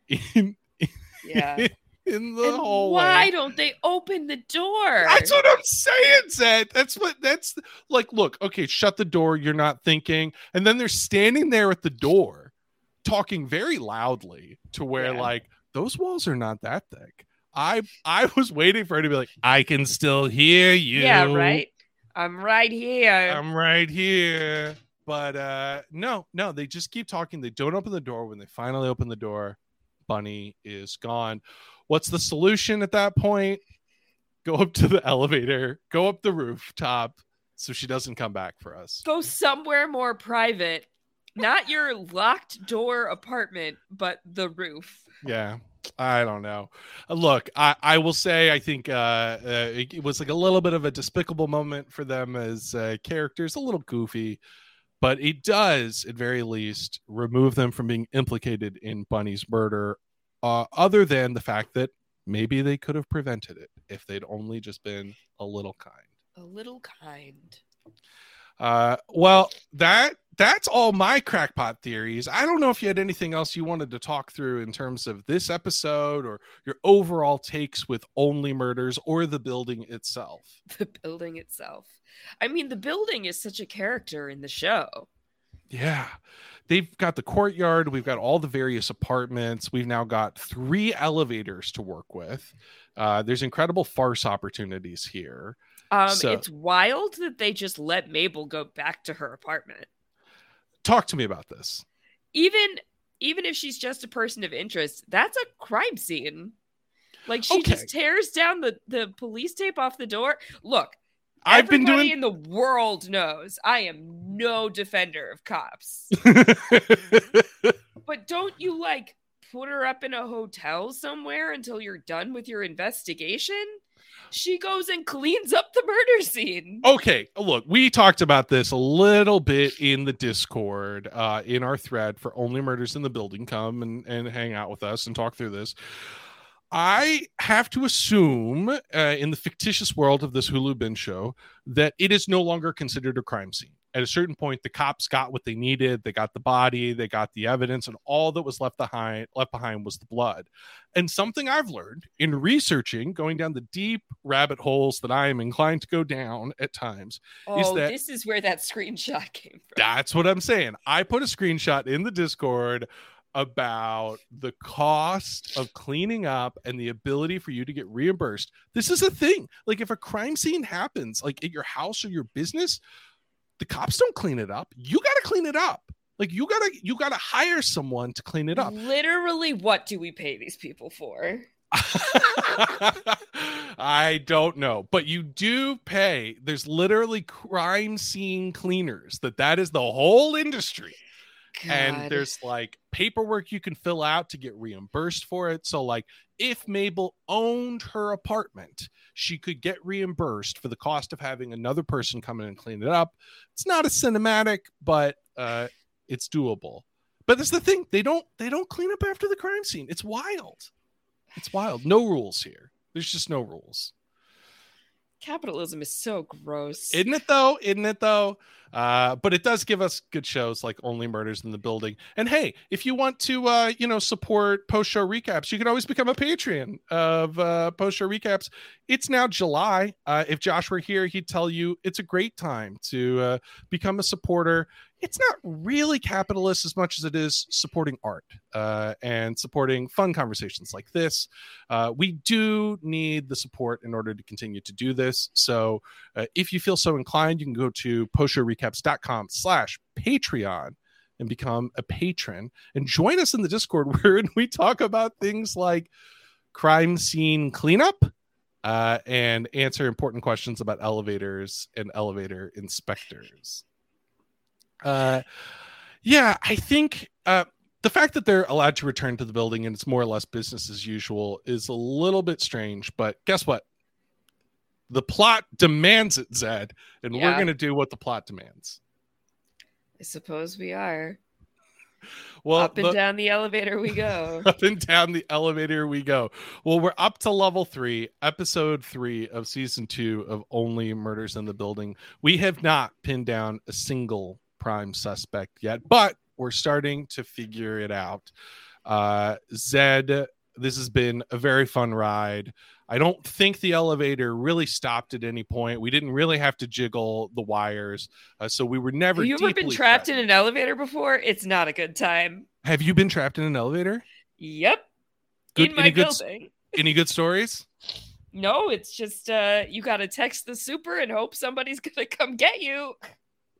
in, in, yeah. in the and hallway. Why don't they open the door? That's what I'm saying, Zed. That's what, that's like, look, okay, shut the door. You're not thinking. And then they're standing there at the door. talking very loudly to where yeah. like those walls are not that thick. I I was waiting for her to be like, I can still hear you. Yeah, right. I'm right here. I'm right here. But uh, no, no, they just keep talking. They don't open the door. When they finally open the door, Bunny is gone. What's the solution at that point? Go up to the elevator. Go up the rooftop so she doesn't come back for us. Go somewhere more private. Not your locked door apartment, but the roof. Yeah. I don't know. Look, I, I will say I think uh, uh, it, it was like a little bit of a despicable moment for them as uh, characters, a little goofy, but it does, at very least, remove them from being implicated in Bunny's murder, uh, other than the fact that maybe they could have prevented it if they'd only just been a little kind. A little kind. Uh, well, that... That's all my crackpot theories. I don't know if you had anything else you wanted to talk through in terms of this episode or your overall takes with Only Murders or the building itself. The building itself. I mean, the building is such a character in the show. Yeah. They've got the courtyard. We've got all the various apartments. We've now got three elevators to work with. Uh, there's incredible farce opportunities here. Um, so. It's wild that they just let Mabel go back to her apartment. Talk to me about this. Even even if she's just a person of interest, that's a crime scene. Like, she okay. just tears down the, the police tape off the door. Look, I've been doing. Everybody in the world knows I am no defender of cops. But don't you, like, put her up in a hotel somewhere until you're done with your investigation? She goes and cleans up the murder scene. Okay, look, we talked about this a little bit in the Discord, uh, in our thread for Only Murders in the Building. Come and, and hang out with us and talk through this. I have to assume, uh, in the fictitious world of this Hulu binge show, that it is no longer considered a crime scene. At a certain point, the cops got what they needed. They got the body, they got the evidence, and all that was left behind, left behind was the blood. And something I've learned in researching, going down the deep rabbit holes that I am inclined to go down at times. Oh, is that, this is where that screenshot came from. That's what I'm saying. I put a screenshot in the Discord about the cost of cleaning up and the ability for you to get reimbursed. This is a thing. Like, if a crime scene happens, like at your house or your business, the cops don't clean it up. You got to clean it up. Like, you got to you got to hire someone to clean it up. Literally, what do we pay these people for? I don't know. But you do pay. There's literally crime scene cleaners. That that is the whole industry. God. And there's, like, paperwork you can fill out to get reimbursed for it. So, like, if Mabel owned her apartment, she could get reimbursed for the cost of having another person come in and clean it up. It's not a cinematic, but uh, it's doable. But that's the thing. They don't they don't clean up after the crime scene. It's wild. It's wild. No rules here. There's just no rules. Capitalism is so gross. Isn't it though? Isn't it though? Uh, but it does give us good shows like Only Murders in the Building. And hey, if you want to, uh, you know, support Post Show Recaps, you can always become a Patreon of uh, Post Show Recaps. It's now July. Uh, if Josh were here, he'd tell you it's a great time to uh, become a supporter. It's not really capitalist as much as it is supporting art uh, and supporting fun conversations like this. Uh, we do need the support in order to continue to do this. So uh, if you feel so inclined, you can go to post show recaps dot com slash Patreon and become a patron and join us in the Discord where we talk about things like crime scene cleanup uh, and answer important questions about elevators and elevator inspectors. Uh, yeah, I think uh, the fact that they're allowed to return to the building and it's more or less business as usual is a little bit strange, but guess what? The plot demands it, Zed, and yeah. we're going to do what the plot demands. I suppose we are. Well, up and the, down the elevator we go. Up and down the elevator we go. Well, we're up to level three, episode three of season two of Only Murders in the Building. We have not pinned down a single prime suspect yet, but we're starting to figure it out. uh Zed, this has been a very fun ride. I don't think the elevator really stopped at any point. We didn't really have to jiggle the wires, uh, so we were never. Have you ever been trapped threatened. in an elevator before? It's not a good time. Have you been trapped in an elevator? Yep. Good, in my any building. Good, any good stories? No, it's just uh, you got to text the super and hope somebody's going to come get you.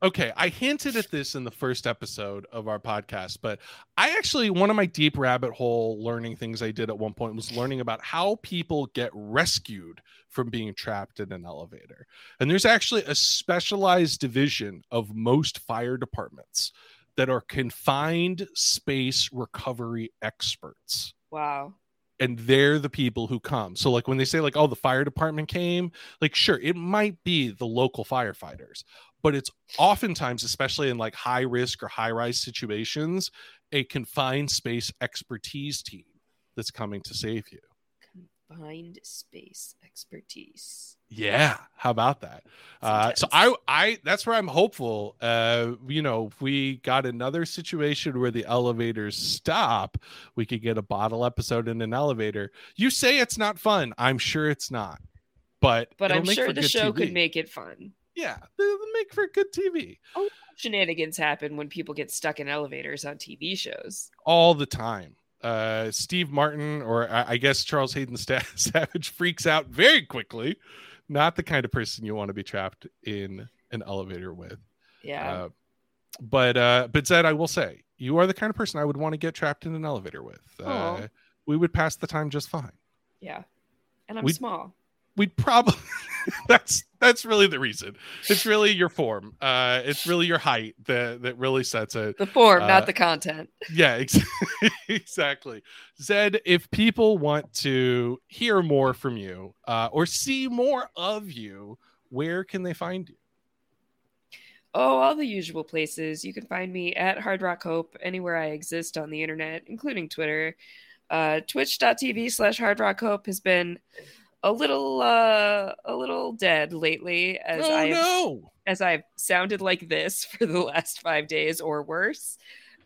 Okay, I hinted at this in the first episode of our podcast, but I actually, one of my deep rabbit hole learning things I did at one point was learning about how people get rescued from being trapped in an elevator. And there's actually a specialized division of most fire departments that are confined space recovery experts. Wow. And they're the people who come. So like when they say like, oh, the fire department came, like, sure, it might be the local firefighters, but it's oftentimes, especially in like high risk or high rise situations, a confined space expertise team that's coming to save you. Confined space expertise. Yeah. How about that? Uh, so I, I, that's where I'm hopeful. Uh, you know, if we got another situation where the elevators stop, we could get a bottle episode in an elevator. You say it's not fun. I'm sure it's not, but, but I'm sure the show T V. Could make it fun. Yeah. They'll make for good T V. Oh, shenanigans happen when people get stuck in elevators on T V shows all the time. Uh, Steve Martin, or I guess Charles-Haden Savage, freaks out very quickly. Not the kind of person you want to be trapped in an elevator with. Yeah. Uh, but uh, but Zed, I will say, you are the kind of person I would want to get trapped in an elevator with. Uh, we would pass the time just fine. Yeah. And I'm we'd, small. We'd probably... that's that's really the reason. It's really your form. Uh, it's really your height that, that really sets it. The form, uh, not the content. Yeah, ex- exactly. Zed, if people want to hear more from you uh, or see more of you, where can they find you? Oh, all the usual places. You can find me at Hard Rock Hope, anywhere I exist on the internet, including Twitter. Uh, twitch.tv slash Hard Rock Hope has been... A little, uh, a little dead lately, as oh, I have, no. as I've sounded like this for the last five days or worse.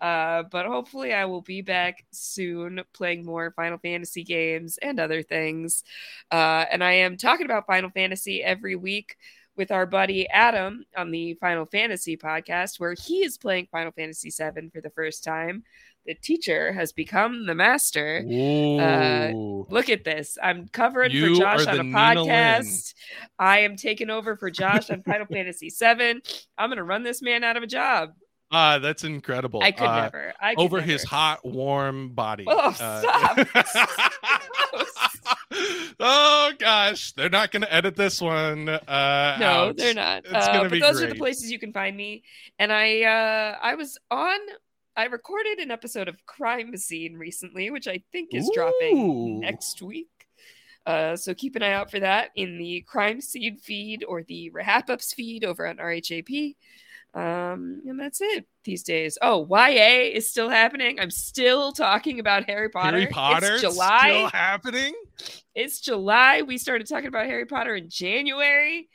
Uh, but hopefully, I will be back soon, playing more Final Fantasy games and other things. Uh, and I am talking about Final Fantasy every week with our buddy Adam on the Final Fantasy podcast, where he is playing Final Fantasy seven for the first time. The teacher has become the master. Uh, look at this. I'm covering you for Josh on a Nina podcast. Lynn. I am taking over for Josh on Final Fantasy seven. I'm going to run this man out of a job. Uh, that's incredible. I could uh, never. I could over never. His hot, warm body. Oh, stop. Uh, oh, gosh. They're not going to edit this one. Uh, no, out. They're not. It's uh, gonna be but those great. Are the places you can find me. And I, uh, I was on... I recorded an episode of Crime Scene recently, which I think is Ooh. dropping next week. Uh, so keep an eye out for that in the Crime Scene feed or the Rehap-Ups feed over on R H A P. Um, and that's it these days. Oh, Y A is still happening. I'm still talking about Harry Potter. Harry Potter it's July. Still happening? It's July. We started talking about Harry Potter in January.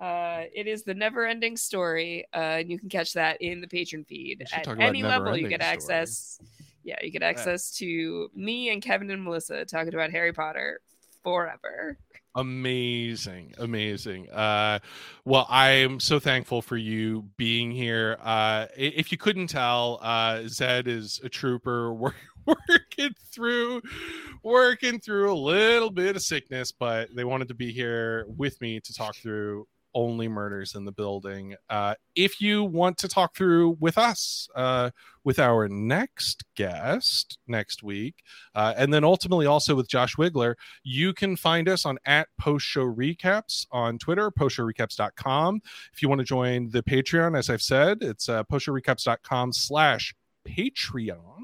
Uh, it is the never-ending story, uh, and you can catch that in the Patreon feed. At any level, you get access. Story. Yeah, you get access to me and Kevin and Melissa talking about Harry Potter forever. Amazing, amazing. Uh, well, I'm so thankful for you being here. Uh, if you couldn't tell, uh, Zed is a trooper. We're working through working through a little bit of sickness, but they wanted to be here with me to talk through Only Murders in the Building. Uh, if you want to talk through with us, uh, with our next guest next week, uh, and then ultimately also with Josh Wigler, you can find us on at Post Show Recaps on Twitter, post show recaps dot com. If you want to join the Patreon, as I've said, it's uh, post show recaps dot com slash Patreon.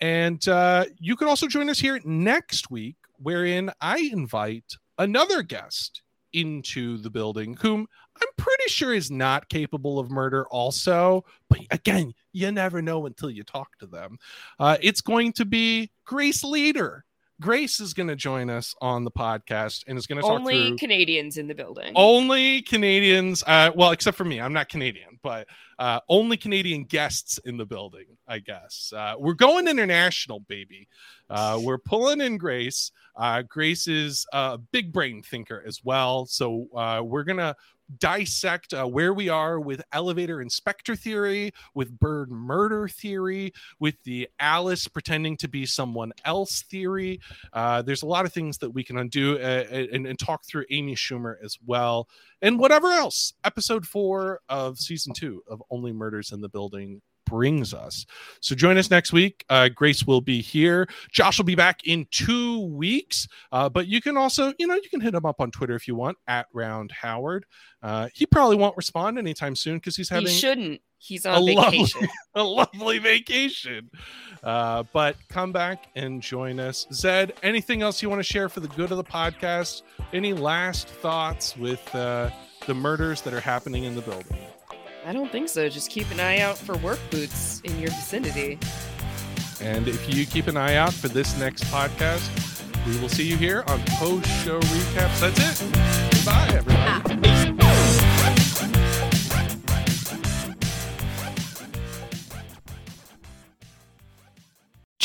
And uh, you can also join us here next week, wherein I invite another guest into the building, whom I'm pretty sure is not capable of murder also. But again, you never know until you talk to them. Uh, it's going to be Grace Leader. Grace is going to join us on the podcast and is going to talk through... Only Canadians in the building. Only Canadians. Uh, well, except for me. I'm not Canadian, but uh, only Canadian guests in the building, I guess. Uh, we're going international, baby. Uh, we're pulling in Grace. Uh, Grace is a big brain thinker as well. So uh, we're going to dissect uh, where we are with elevator inspector theory, with bird murder theory, with the Alice pretending to be someone else theory. Uh, there's a lot of things that we can undo uh, and, and talk through Amy Schumer as well. And whatever else, episode four of season two of Only Murders in the Building brings us. So join us next week. Uh, Grace will be here. Josh will be back in two weeks. Uh, but you can also, you know, you can hit him up on Twitter if you want, at Round Howard. Uh, he probably won't respond anytime soon because he's having. He shouldn't. He's on a vacation. Lovely, a lovely vacation. Uh, but come back and join us. Zed, anything else you want to share for the good of the podcast? Any last thoughts with uh, the murders that are happening in the building? I don't think so. Just keep an eye out for work boots in your vicinity. And if you keep an eye out for this next podcast, we will see you here on Post Show Recaps. That's it. Goodbye, everybody.